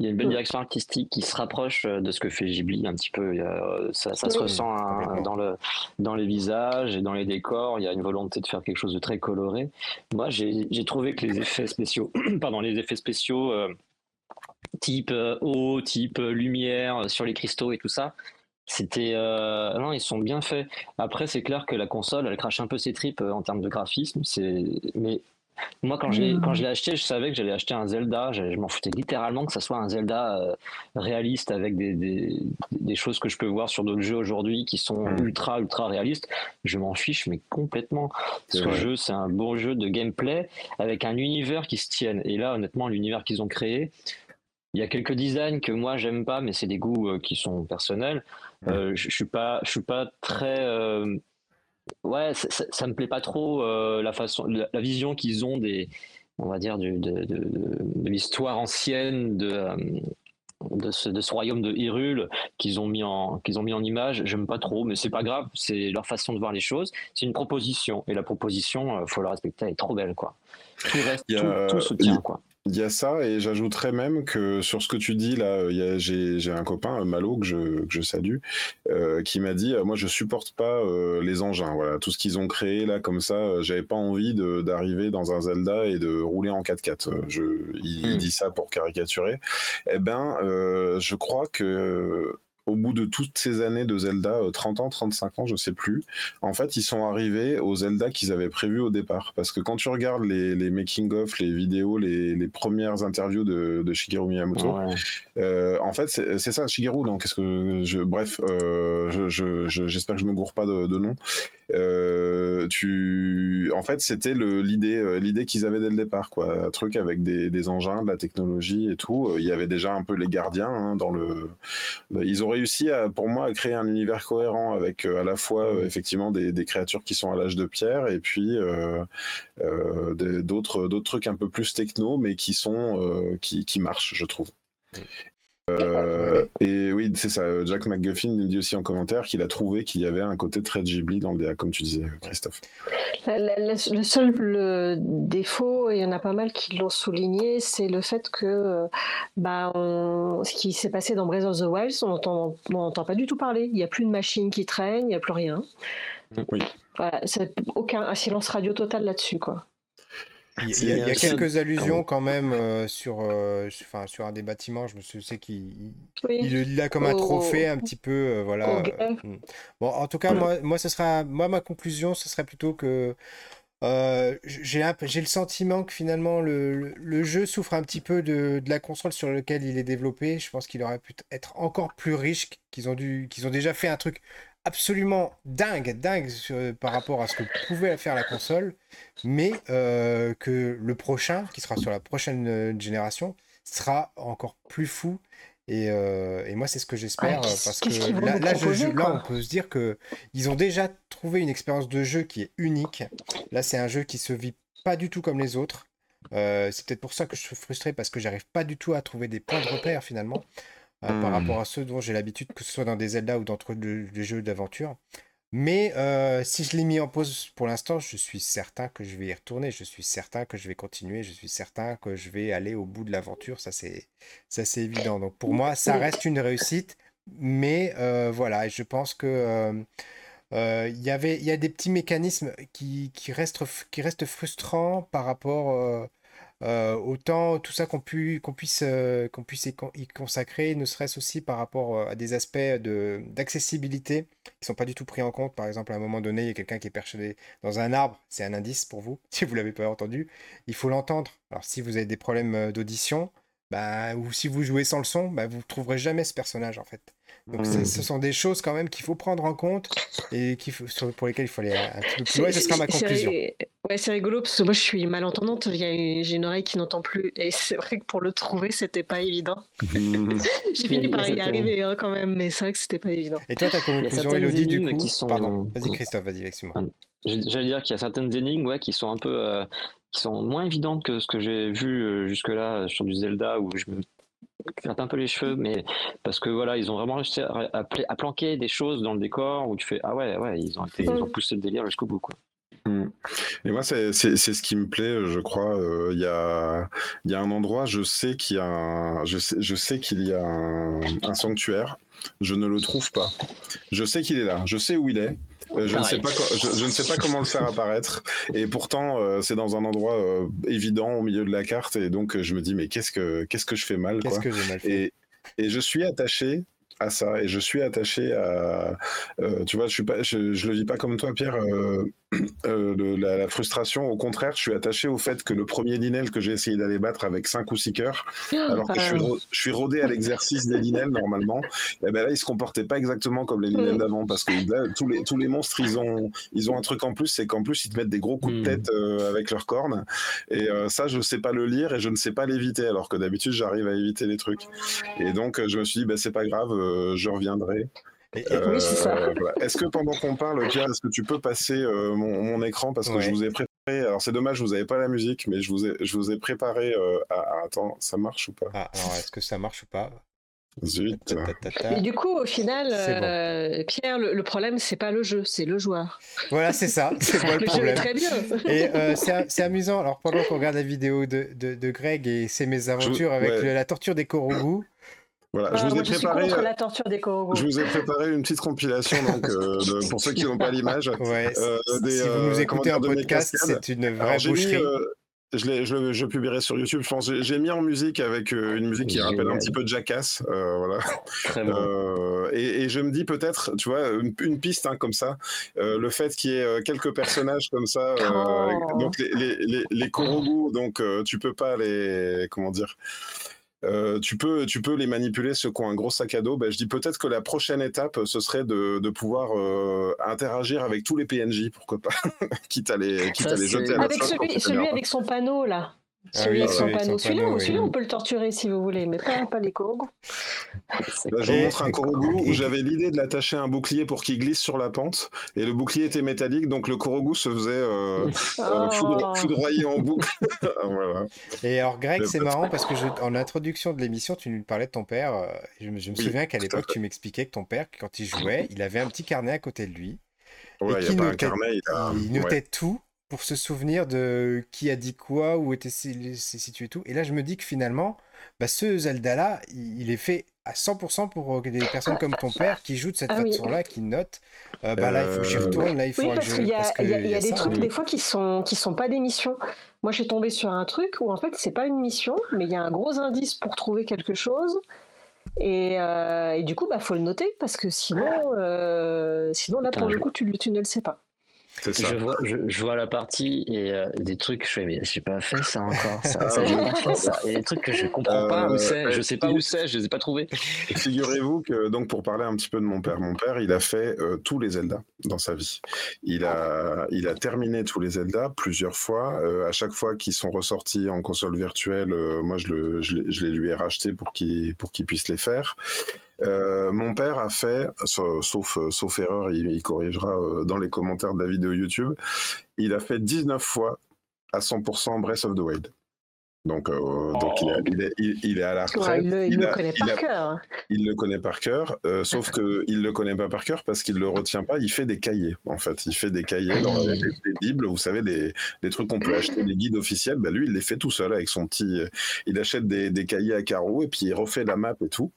Il y a une belle direction artistique qui se rapproche de ce que fait Ghibli un petit peu. Ça se ressent dans les visages et dans les décors. Il y a une volonté de faire quelque chose de très coloré. Moi, j'ai trouvé que les effets spéciaux type eau, type lumière sur les cristaux et tout ça. C'était non, ils sont bien faits. Après, c'est clair que la console, elle crache un peu ses tripes en termes de graphisme. Mais moi, quand je l'ai acheté, je savais que j'allais acheter un Zelda. Je m'en foutais littéralement que ça soit un Zelda réaliste avec des choses que je peux voir sur d'autres jeux aujourd'hui qui sont ultra réalistes. Je m'en fiche, mais complètement. Ce jeu, c'est un bon jeu de gameplay avec un univers qui se tienne. Et là, honnêtement, l'univers qu'ils ont créé. Il y a quelques designs que moi j'aime pas, mais c'est des goûts qui sont personnels. Je suis pas très. Ça me plaît pas trop la vision qu'ils ont de l'histoire ancienne de ce royaume de Hyrule qu'ils ont mis en image. J'aime pas trop, mais c'est pas grave. C'est leur façon de voir les choses. C'est une proposition, et la proposition, faut la respecter. Elle est trop belle, quoi. Tout reste, tout se tient, quoi. Il y a ça, et j'ajouterais même que sur ce que tu dis là, j'ai un copain, Malo, que je salue, qui m'a dit moi je supporte pas les engins, voilà, tout ce qu'ils ont créé là comme ça, j'avais pas envie d'arriver dans un Zelda et de rouler en 4x4. Il dit ça pour caricaturer. Eh ben, je crois que au bout de toutes ces années de Zelda, 30 ans, 35 ans, je sais plus, en fait, ils sont arrivés aux Zelda qu'ils avaient prévus au départ. Parce que quand tu regardes les making-of, les vidéos, les premières interviews de Shigeru Miyamoto, en fait, c'est ça, Shigeru, non, j'espère que je me gourre pas de nom. En fait, c'était l'idée qu'ils avaient dès le départ, quoi. Un truc avec des engins, de la technologie et tout. Il y avait déjà un peu les gardiens, hein, ils ont réussi pour moi à créer un univers cohérent avec à la fois effectivement des créatures qui sont à l'âge de pierre et puis d'autres trucs un peu plus techno mais qui sont qui marchent, je trouve. Et oui, c'est ça. Jack McGuffin nous dit aussi en commentaire qu'il a trouvé qu'il y avait un côté très Ghibli dans le DA, comme tu disais, Christophe. Le seul défaut, et il y en a pas mal qui l'ont souligné, c'est le fait que ce qui s'est passé dans Breath of the Wild, on n'entend pas du tout parler. Il n'y a plus de machine qui traîne, il n'y a plus rien. Oui. Voilà, c'est un silence radio total là-dessus, quoi. Il y a quelques allusions quand même sur un des bâtiments, je sais qu'il a comme un trophée un petit peu voilà. Bon, en tout cas moi ce sera ma conclusion, ce serait plutôt que j'ai le sentiment que finalement le jeu souffre un petit peu de la console sur laquelle il est développé. Je pense qu'il aurait pu être encore plus riche, qu'ils ont déjà fait un truc absolument dingue par rapport à ce que pouvait faire la console, mais que le prochain, qui sera sur la prochaine génération, sera encore plus fou. Et moi, c'est ce que j'espère, parce que là, on peut se dire que ils ont déjà trouvé une expérience de jeu qui est unique. Là, c'est un jeu qui se vit pas du tout comme les autres. C'est peut-être pour ça que je suis frustré, parce que j'arrive pas du tout à trouver des points de repère finalement. par rapport à ceux dont j'ai l'habitude, que ce soit dans des Zelda ou dans des jeux d'aventure. Mais si je l'ai mis en pause pour l'instant, je suis certain que je vais y retourner, je suis certain que je vais continuer, je suis certain que je vais aller au bout de l'aventure, ça c'est évident. Donc pour moi, ça reste une réussite, mais voilà, je pense que il y a des petits mécanismes qui restent frustrants par rapport au temps, tout ça qu'on puisse y consacrer, ne serait-ce aussi par rapport à des aspects d'accessibilité qui sont pas du tout pris en compte. Par exemple, à un moment donné, il y a quelqu'un qui est perché dans un arbre, c'est un indice pour vous, si vous l'avez pas entendu, il faut l'entendre. Alors si vous avez des problèmes d'audition, ou si vous jouez sans le son, vous trouverez jamais ce personnage en fait. Donc ce sont des choses quand même qu'il faut prendre en compte et pour lesquelles il faut aller un petit peu plus loin. Ce sera ma conclusion. C'est rigolo parce que moi je suis malentendante, j'ai une oreille qui n'entend plus et c'est vrai que pour le trouver c'était pas évident. J'ai fini par y arriver quand même, mais c'est vrai que c'était pas évident. Et toi, ta conclusion, Elodie, du coup sont... Pardon, vas-y Christophe, vas-y, excuse-moi. J'allais dire qu'il y a certaines énigmes qui sont un peu qui sont moins évidentes que ce que j'ai vu jusque-là sur du Zelda où je me gratte un peu les cheveux, mais parce que voilà, ils ont vraiment réussi à planquer des choses dans le décor où tu fais ah ouais, ils ont poussé le délire jusqu'au bout quoi. Et moi c'est ce qui me plaît, je crois. Il y a un endroit, je sais qu'il y a un sanctuaire, je ne le trouve pas. Je sais qu'il est là, je sais où il est. Je ne sais pas comment le faire apparaître et pourtant c'est dans un endroit évident au milieu de la carte et donc je me dis mais qu'est-ce que je fais mal, quoi. Et je suis attaché à ça et je suis attaché à tu vois, je le vis pas comme toi Pierre, la frustration, au contraire je suis attaché au fait que le premier Linel que j'ai essayé d'aller battre avec 5 ou 6 cœurs alors que je suis rodé à l'exercice des Linels normalement, et ben là ils se comportaient pas exactement comme les Linels d'avant parce que là, tous les monstres ils ont un truc en plus, c'est qu'en plus ils te mettent des gros coups de tête avec leurs cornes et ça je sais pas le lire et je ne sais pas l'éviter alors que d'habitude j'arrive à éviter les trucs et donc je me suis dit c'est pas grave, je reviendrai. Oui, c'est ça. Voilà. Est-ce que pendant qu'on parle, Pierre, est-ce que tu peux passer mon écran parce que je vous ai préparé. Alors c'est dommage, vous n'avez pas la musique, mais je vous ai préparé. Attends, ça marche ou pas ? Alors est-ce que ça marche ou pas ? Zut. Mais du coup, au final, Pierre, le problème, c'est pas le jeu, c'est le joueur. Voilà, c'est ça, c'est moi le problème. Très bien. Et c'est amusant. Alors pendant qu'on regarde la vidéo de Greg et ses mésaventures avec la torture des Korogu. Voilà, je vous ai préparé une petite compilation donc, pour ceux qui n'ont pas l'image. Si vous nous écoutez en podcast, c'est une vraie boucherie. Je publierai sur YouTube, je pense. J'ai mis en musique avec une musique qui rappelle un petit peu Jackass, voilà. Très bon. Et je me dis peut-être, tu vois, une piste comme ça, le fait qu'il y ait quelques personnages comme ça, donc les Korogu, donc tu peux pas les, comment dire. Tu peux les manipuler, ceux qui ont un gros sac à dos. Je dis peut-être que la prochaine étape, ce serait de pouvoir interagir avec tous les PNJ, pourquoi pas, quitte à les jeter à la flotte. Celui avec son panneau, là. Celui-là, on peut le torturer si vous voulez, mais pas les Korogu. Je vous montre un Korogu où j'avais l'idée de l'attacher à un bouclier pour qu'il glisse sur la pente, et le bouclier était métallique, donc le Korogu se faisait foudroyer en boucle. Voilà. Et alors Greg, c'est marrant parce que en introduction de l'émission, tu nous parlais de ton père. Je me souviens qu'à l'époque, tu m'expliquais que ton père, quand il jouait, il avait un petit carnet à côté de lui, et qu'il notait tout. Pour se souvenir de qui a dit quoi, où était situé tout. Et là, je me dis que finalement, ce Zelda-là, il est fait à 100% pour des personnes comme ton père qui jouent de cette façon-là, qui notent. Là, il faut que j'y retourne. Là, il faut parce qu'il y a des trucs, des fois, qui sont pas des missions. Moi, je suis tombée sur un truc où, en fait, c'est pas une mission, mais il y a un gros indice pour trouver quelque chose. Et du coup, faut le noter, parce que sinon là, pour le coup, tu ne le sais pas. Je vois la partie et des trucs que je fais, mais j'ai pas fait ça encore. Et des trucs que je comprends pas où c'est, je sais pas où c'est, je les ai pas trouvés. Figurez-vous que, donc, pour parler un petit peu de mon père, il a fait tous les Zelda dans sa vie. Il a terminé tous les Zelda plusieurs fois. À chaque fois qu'ils sont ressortis en console virtuelle, moi je les lui ai rachetés pour qu'il puisse les faire. Mon père a fait, sauf erreur, il corrigera dans les commentaires de la vidéo YouTube, il a fait 19 fois à 100% Breath of the Wild. Donc il est à la retraite. Il le connaît par cœur, sauf que il le connaît pas par cœur parce qu'il le retient pas. Il fait des cahiers en fait. Il fait des cahiers avec des bibles, vous savez, des trucs qu'on peut acheter, des guides officiels. Bah lui, il les fait tout seul avec son petit. Il achète des cahiers à carreaux et puis il refait la map et tout.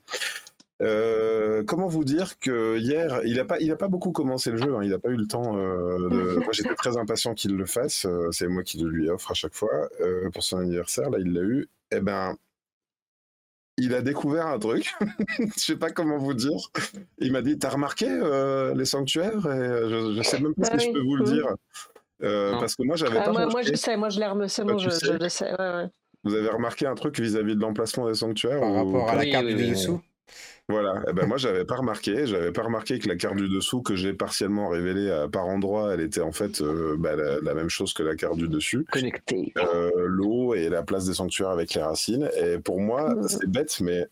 Comment vous dire que hier, il a pas beaucoup commencé le jeu, hein, il a pas eu le temps. Moi, j'étais très impatient qu'il le fasse. C'est moi qui le lui offre à chaque fois pour son anniversaire. Là, il l'a eu. Eh ben, il a découvert un truc. Je sais pas comment vous dire. Il m'a dit, t'as remarqué les sanctuaires? Et je sais même pas si je peux vous le dire parce que moi, j'avais pas. Moi, je sais. Moi, je l'ai remarqué. C'est bon, je le sais. Ouais. Vous avez remarqué un truc vis-à-vis de l'emplacement des sanctuaires par rapport à la carte du dessous? Voilà, eh ben moi j'avais pas remarqué que la carte du dessous que j'ai partiellement révélée par endroit, elle était en fait la même chose que la carte du dessus. Connectée. L'eau et la place des sanctuaires avec les racines. Et pour moi, c'est bête, mais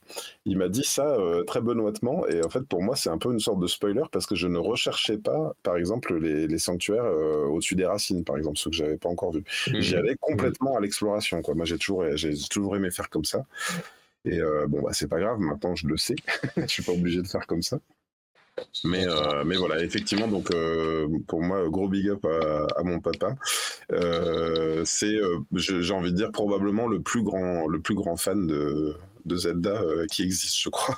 il m'a dit ça très benoîtement. Et en fait, pour moi, c'est un peu une sorte de spoiler parce que je ne recherchais pas, par exemple, les sanctuaires au-dessus des racines, par exemple, ceux que j'avais pas encore vus. J'y allais complètement à l'exploration, quoi. Moi, j'ai toujours aimé faire comme ça. Et c'est pas grave, maintenant je le sais, je suis pas obligé de faire comme ça. Mais voilà, effectivement, donc pour moi, gros big up à mon papa. C'est j'ai envie de dire probablement le plus grand fan de Zelda qui existe, je crois.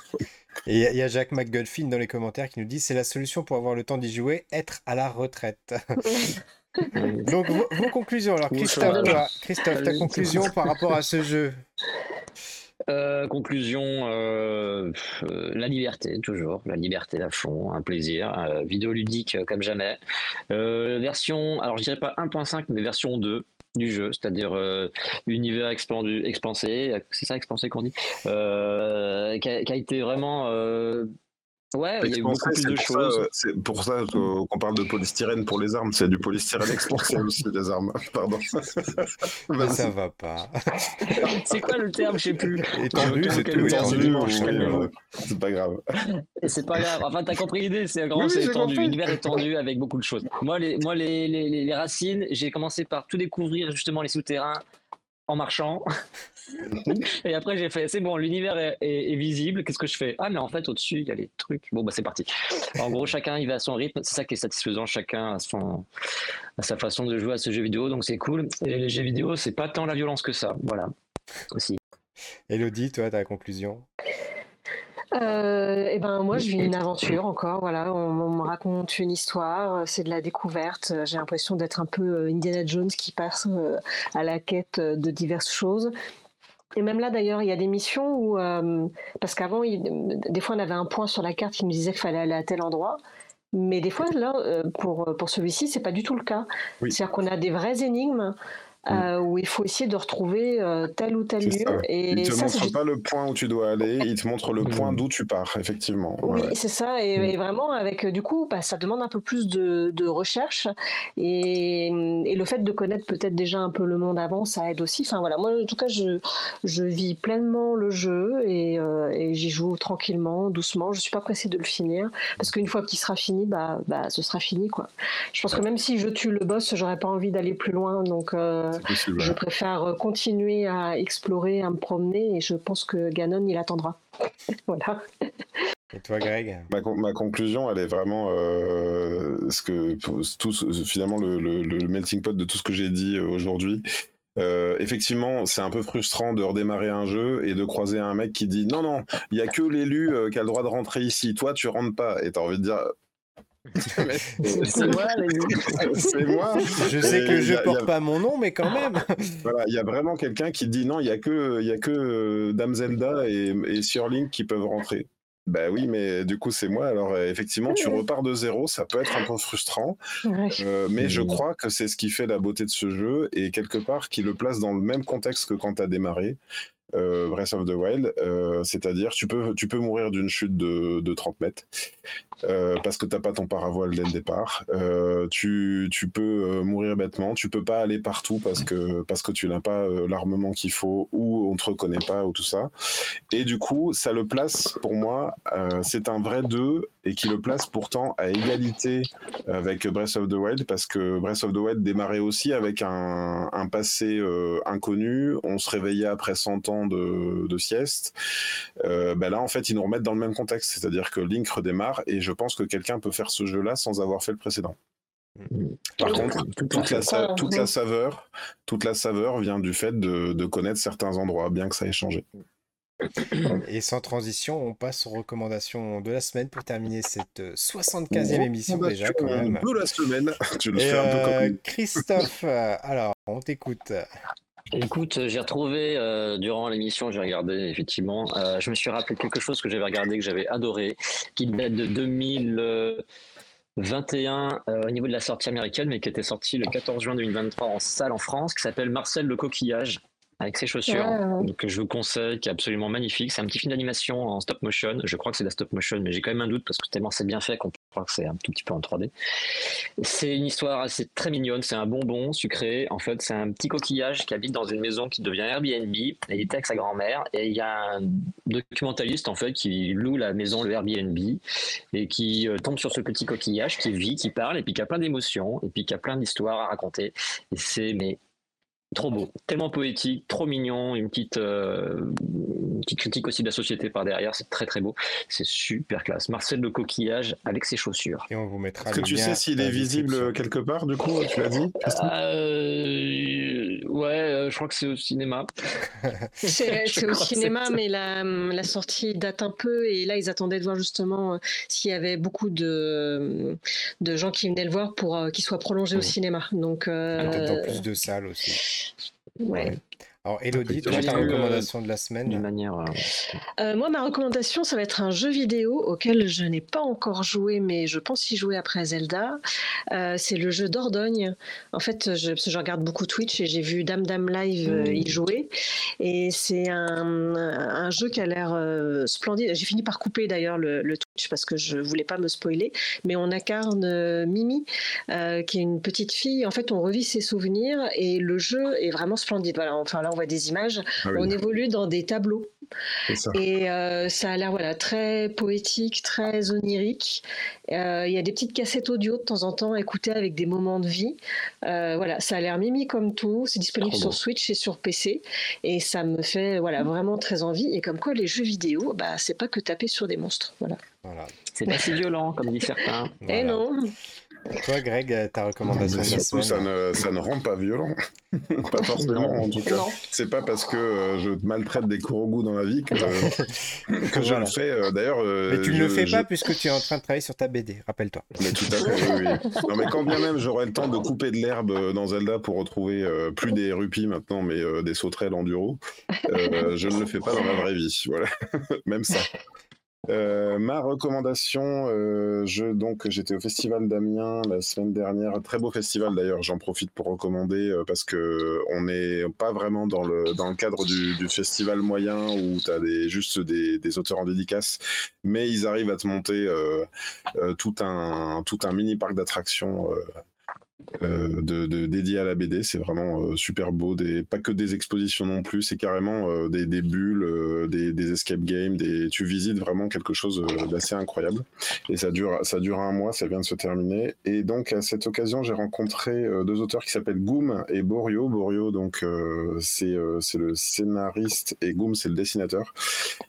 Et il y a Jack McGuffin dans les commentaires qui nous dit c'est la solution pour avoir le temps d'y jouer, être à la retraite. Donc vos conclusions, alors Christophe, ta conclusion par rapport à ce jeu. Conclusion, la liberté, toujours, la liberté à fond, un plaisir, vidéo ludique comme jamais, version, alors je dirais pas 1.5 mais version 2 du jeu, c'est-à-dire univers expansé, c'est ça expansé qu'on dit, qui a été vraiment... Ouais, il y a eu beaucoup plus de choses. C'est pour ça qu'on parle de polystyrène pour les armes, c'est du polystyrène expansé aussi les armes. Pardon. Ben, ça va pas. C'est quoi le terme, je sais plus. Étendu, c'est pas grave. Et c'est pas grave. Enfin, t'as compris l'idée, c'est étendu, l'univers étendu avec beaucoup de choses. Moi, les racines, j'ai commencé par tout découvrir justement les souterrains en marchant. Et après j'ai fait c'est bon, l'univers est visible, qu'est-ce que je fais? Ah mais en fait au-dessus il y a les trucs, bon bah c'est parti. En gros chacun il va à son rythme, c'est ça qui est satisfaisant, chacun à sa façon de jouer à ce jeu vidéo, donc c'est cool. Et les jeux vidéo c'est pas tant la violence que ça, voilà aussi. Elodie, toi ta conclusion? Moi je vis une aventure encore, voilà, on me raconte une histoire, c'est de la découverte, j'ai l'impression d'être un peu Indiana Jones qui passe à la quête de diverses choses. Et même là d'ailleurs, il y a des missions où, parce qu'avant, des fois on avait un point sur la carte qui nous disait qu'il fallait aller à tel endroit, mais des fois là, pour celui-ci, c'est pas du tout le cas. Oui. C'est-à-dire qu'on a des vraies énigmes où il faut essayer de retrouver tel ou tel lieu. Et il te montre pas le point où tu dois aller, il te montre le point d'où tu pars, effectivement. Oui, ouais. C'est ça, et vraiment, avec, du coup, ça demande un peu plus de recherche, et le fait de connaître peut-être déjà un peu le monde avant, ça aide aussi. Enfin, voilà. Moi, en tout cas, je vis pleinement le jeu, et j'y joue tranquillement, doucement, je suis pas pressée de le finir, parce qu'une fois qu'il sera fini, ce sera fini, quoi. Je pense que même si je tue le boss, j'aurais pas envie d'aller plus loin, donc... je préfère continuer à explorer, à me promener, et je pense que Ganon, il attendra. Voilà. Et toi, Greg? Ma conclusion, elle est vraiment finalement le melting pot de tout ce que j'ai dit aujourd'hui. Effectivement, c'est un peu frustrant de redémarrer un jeu et de croiser un mec qui dit « Non, il n'y a que l'élu qui a le droit de rentrer ici, toi, tu rentres pas. » Et t'as envie de dire... c'est moi. Je sais que je porte pas mon nom, mais quand même. Voilà, il y a vraiment quelqu'un qui dit non, il y a que Dame Zelda et Sir Link qui peuvent rentrer. Bah oui, mais du coup c'est moi. Alors effectivement, tu repars de zéro, ça peut être un peu frustrant, mais je crois que c'est ce qui fait la beauté de ce jeu et quelque part qui le place dans le même contexte que quand t'as démarré. Breath of the Wild, c'est-à-dire tu peux mourir d'une chute de 30 mètres parce que t'as pas ton paravoile dès le départ, tu peux mourir bêtement, tu peux pas aller partout parce que tu n'as pas l'armement qu'il faut ou on te reconnaît pas ou tout ça, et du coup ça le place pour moi, c'est un vrai 2. et qui le place pourtant à égalité avec Breath of the Wild, parce que Breath of the Wild démarrait aussi avec un passé inconnu. On se réveillait après 100 ans de sieste. Là, en fait, ils nous remettent dans le même contexte, c'est-à-dire que Link redémarre, et je pense que quelqu'un peut faire ce jeu-là sans avoir fait le précédent. Par contre, toute la saveur vient du fait de connaître certains endroits, bien que ça ait changé. Et sans transition, on passe aux recommandations de la semaine pour terminer cette 75e émission déjà quand même. De la semaine, tu le fais un peu comme une... Christophe, alors on t'écoute. Écoute, j'ai retrouvé durant l'émission, j'ai regardé effectivement, je me suis rappelé quelque chose que j'avais regardé, que j'avais adoré, qui date de 2021 au niveau de la sortie américaine, mais qui était sorti le 14 juin 2023 en salle en France, qui s'appelle Marcel Le Coquillage avec ses chaussures, que je vous conseille, qui est absolument magnifique. C'est un petit film d'animation en stop motion, je crois que c'est de la stop motion, mais j'ai quand même un doute parce que tellement c'est bien fait qu'on croit que c'est un tout petit peu en 3D. C'est une histoire assez très mignonne, c'est un bonbon sucré, en fait c'est un petit coquillage qui habite dans une maison qui devient Airbnb, et il était avec sa grand-mère, et il y a un documentaliste en fait qui loue la maison, le Airbnb, et qui tombe sur ce petit coquillage qui vit, qui parle, et puis qui a plein d'émotions, et puis qui a plein d'histoires à raconter, et c'est... mais trop beau, tellement poétique, trop mignon, une petite critique aussi de la société par derrière, c'est très très beau, c'est super classe. Marcel Le Coquillage avec ses chaussures. Et on vous mettra. Est-ce que tu sais s'il est visible quelque part du coup, tu l'as dit? Je crois que c'est au cinéma. c'est au cinéma, mais la sortie date un peu, et là ils attendaient de voir justement s'il y avait beaucoup de gens qui venaient le voir pour qu'il soit prolongé au cinéma. Donc peut-être en plus de salles aussi. Ouais. Alors Elodie, toi, ta recommandation de la semaine d'une manière... moi, ma recommandation, ça va être un jeu vidéo auquel je n'ai pas encore joué, mais je pense y jouer après Zelda. C'est le jeu Dordogne. En fait, je regarde beaucoup Twitch et j'ai vu Dame Live y jouer. Et c'est un jeu qui a l'air splendide. J'ai fini par couper d'ailleurs le Twitch parce que je voulais pas me spoiler. Mais on incarne Mimi, qui est une petite fille. En fait, on revit ses souvenirs et le jeu est vraiment splendide. Voilà, enfin là, on voit des images. Ah oui. On évolue dans des tableaux. Et ça a l'air très poétique, très onirique. Il y a des petites cassettes audio de temps en temps à écouter avec des moments de vie. Ça a l'air mimi comme tout. C'est disponible sur Switch et sur PC. Et ça me fait vraiment très envie. Et comme quoi, les jeux vidéo, c'est pas que taper sur des monstres. Voilà. C'est pas si violent, comme disent certains. Eh non. Toi, Greg, ta recommandation? Surtout, ça ne rend pas violent. Pas forcément, en tout cas. Non. C'est pas parce que je maltraite des Kurogu dans ma vie que je le fais. D'ailleurs, mais tu ne le fais pas puisque tu es en train de travailler sur ta BD, rappelle-toi. Mais tout à fait, oui. Non, mais quand bien même j'aurais le temps de couper de l'herbe dans Zelda pour retrouver plus des rupies maintenant, mais des sauterelles enduro, je ne le fais pas dans la vraie vie. Voilà, même ça. Ma recommandation, j'étais au Festival d'Amiens la semaine dernière, très beau festival d'ailleurs, j'en profite pour recommander parce qu'on n'est pas vraiment dans le cadre du festival moyen où tu as juste des auteurs en dédicace, mais ils arrivent à te monter tout un mini parc d'attractions dédié à la BD. C'est vraiment super beau, pas que des expositions non plus, c'est carrément des bulles, des escape games, tu visites vraiment quelque chose d'assez incroyable, et ça dure un mois, ça vient de se terminer. Et donc à cette occasion j'ai rencontré deux auteurs qui s'appellent Goum et Borio, donc c'est le scénariste et Goum c'est le dessinateur.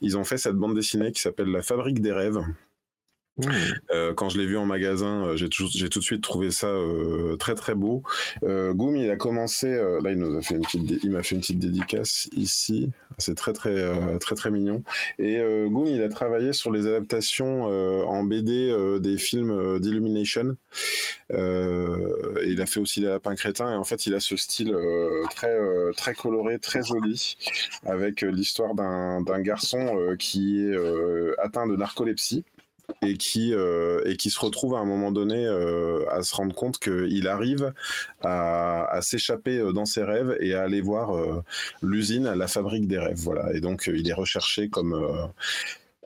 Ils ont fait cette bande dessinée qui s'appelle La Fabrique des Rêves. Quand je l'ai vu en magasin, j'ai tout de suite trouvé ça très très beau. Goum, il a commencé, là il nous a fait il m'a fait une petite dédicace ici, c'est très très très très mignon. Et Goum, il a travaillé sur les adaptations en BD des films d'Illumination. Et il a fait aussi les Lapins Crétins, et en fait il a ce style très très coloré, très joli, avec l'histoire d'un garçon qui est atteint de narcolepsie. Et qui se retrouve à un moment donné à se rendre compte qu'il arrive à s'échapper dans ses rêves et à aller voir l'usine, la fabrique des rêves. Voilà. Et donc il est recherché comme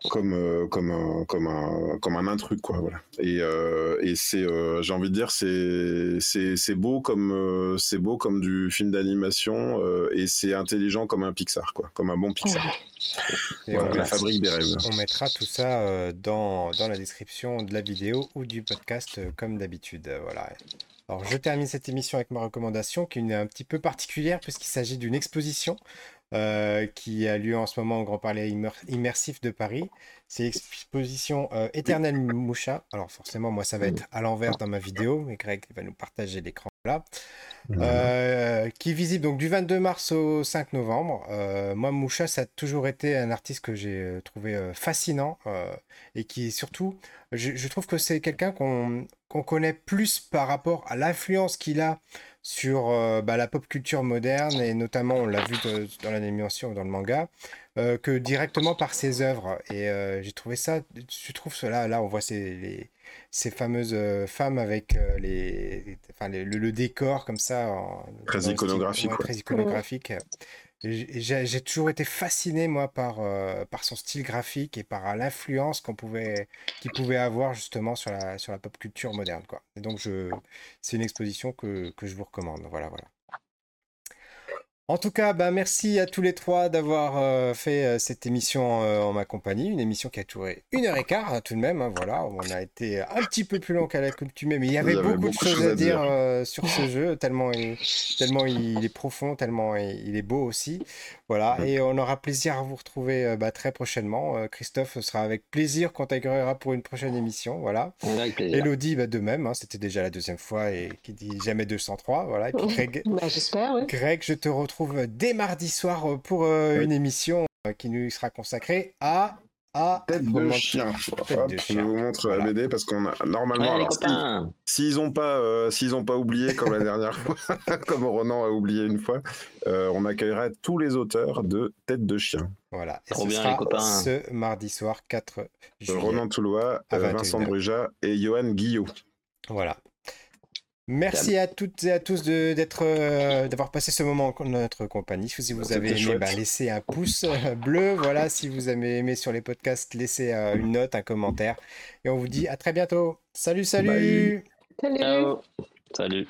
comme un intrus, quoi, voilà. Et c'est j'ai envie de dire c'est beau comme du film d'animation, et c'est intelligent comme un Pixar, quoi, comme un bon Pixar. Ouais. Voilà, la fabrique des rêves. On mettra tout ça dans la description de la vidéo ou du podcast, comme d'habitude, voilà. Alors, je termine cette émission avec ma recommandation, qui est un petit peu particulière, puisqu'il s'agit d'une exposition qui a lieu en ce moment au Grand Palais Immersif de Paris. C'est l'exposition Éternel Moucha. Alors, forcément, moi, ça va être à l'envers dans ma vidéo, mais Greg va nous partager l'écran là. Qui est visible donc, du 22 mars au 5 novembre. Moi, Moucha, ça a toujours été un artiste que j'ai trouvé fascinant, et qui, surtout, je trouve que c'est quelqu'un qu'on connaît plus par rapport à l'influence qu'il a sur la pop culture moderne, et notamment on l'a vu dans l'animation ou dans le manga, que directement par ses œuvres. Et je trouve cela, on voit ces fameuses femmes avec le décor comme ça, très iconographique. Très iconographique. J'ai toujours été fasciné, moi, par son style graphique et par l'influence qu'il pouvait avoir justement sur la pop culture moderne, quoi. Et donc c'est une exposition que je vous recommande. Voilà. En tout cas, merci à tous les trois d'avoir fait cette émission en ma compagnie, une émission qui a duré 1h15 tout de même. On a été un petit peu plus long qu'à l'accoutumée, mais il y avait beaucoup de choses à dire sur ce jeu, tellement il est profond, tellement il est beau aussi. Voilà, et on aura plaisir à vous retrouver très prochainement. Christophe sera avec plaisir qu'on t'accueillera pour une prochaine émission. Voilà. Avec plaisir. Elodie, de même, c'était déjà la deuxième fois, et qui dit jamais 203. Voilà. Et puis Greg, j'espère. Oui. Greg, je te retrouve dès mardi soir pour une émission qui nous sera consacrée à Tête de chien. Je vous montre la BD, parce qu'on a normalement, s'ils n'ont pas oublié comme la dernière fois, comme Ronan a oublié une fois, on accueillera tous les auteurs de Tête de chien. Voilà, et trop ce bien, sera les copains. Ce mardi soir 4 juillet. Ronan Toulois, Vincent Brujat et Johan Guillot. Voilà. Merci à toutes et à tous d'avoir passé ce moment en notre compagnie. Si vous avez aimé, laissez un pouce bleu. Voilà, si vous avez aimé sur les podcasts, laissez une note, un commentaire. Et on vous dit à très bientôt. Salut. Bye. Salut. Ciao. Salut.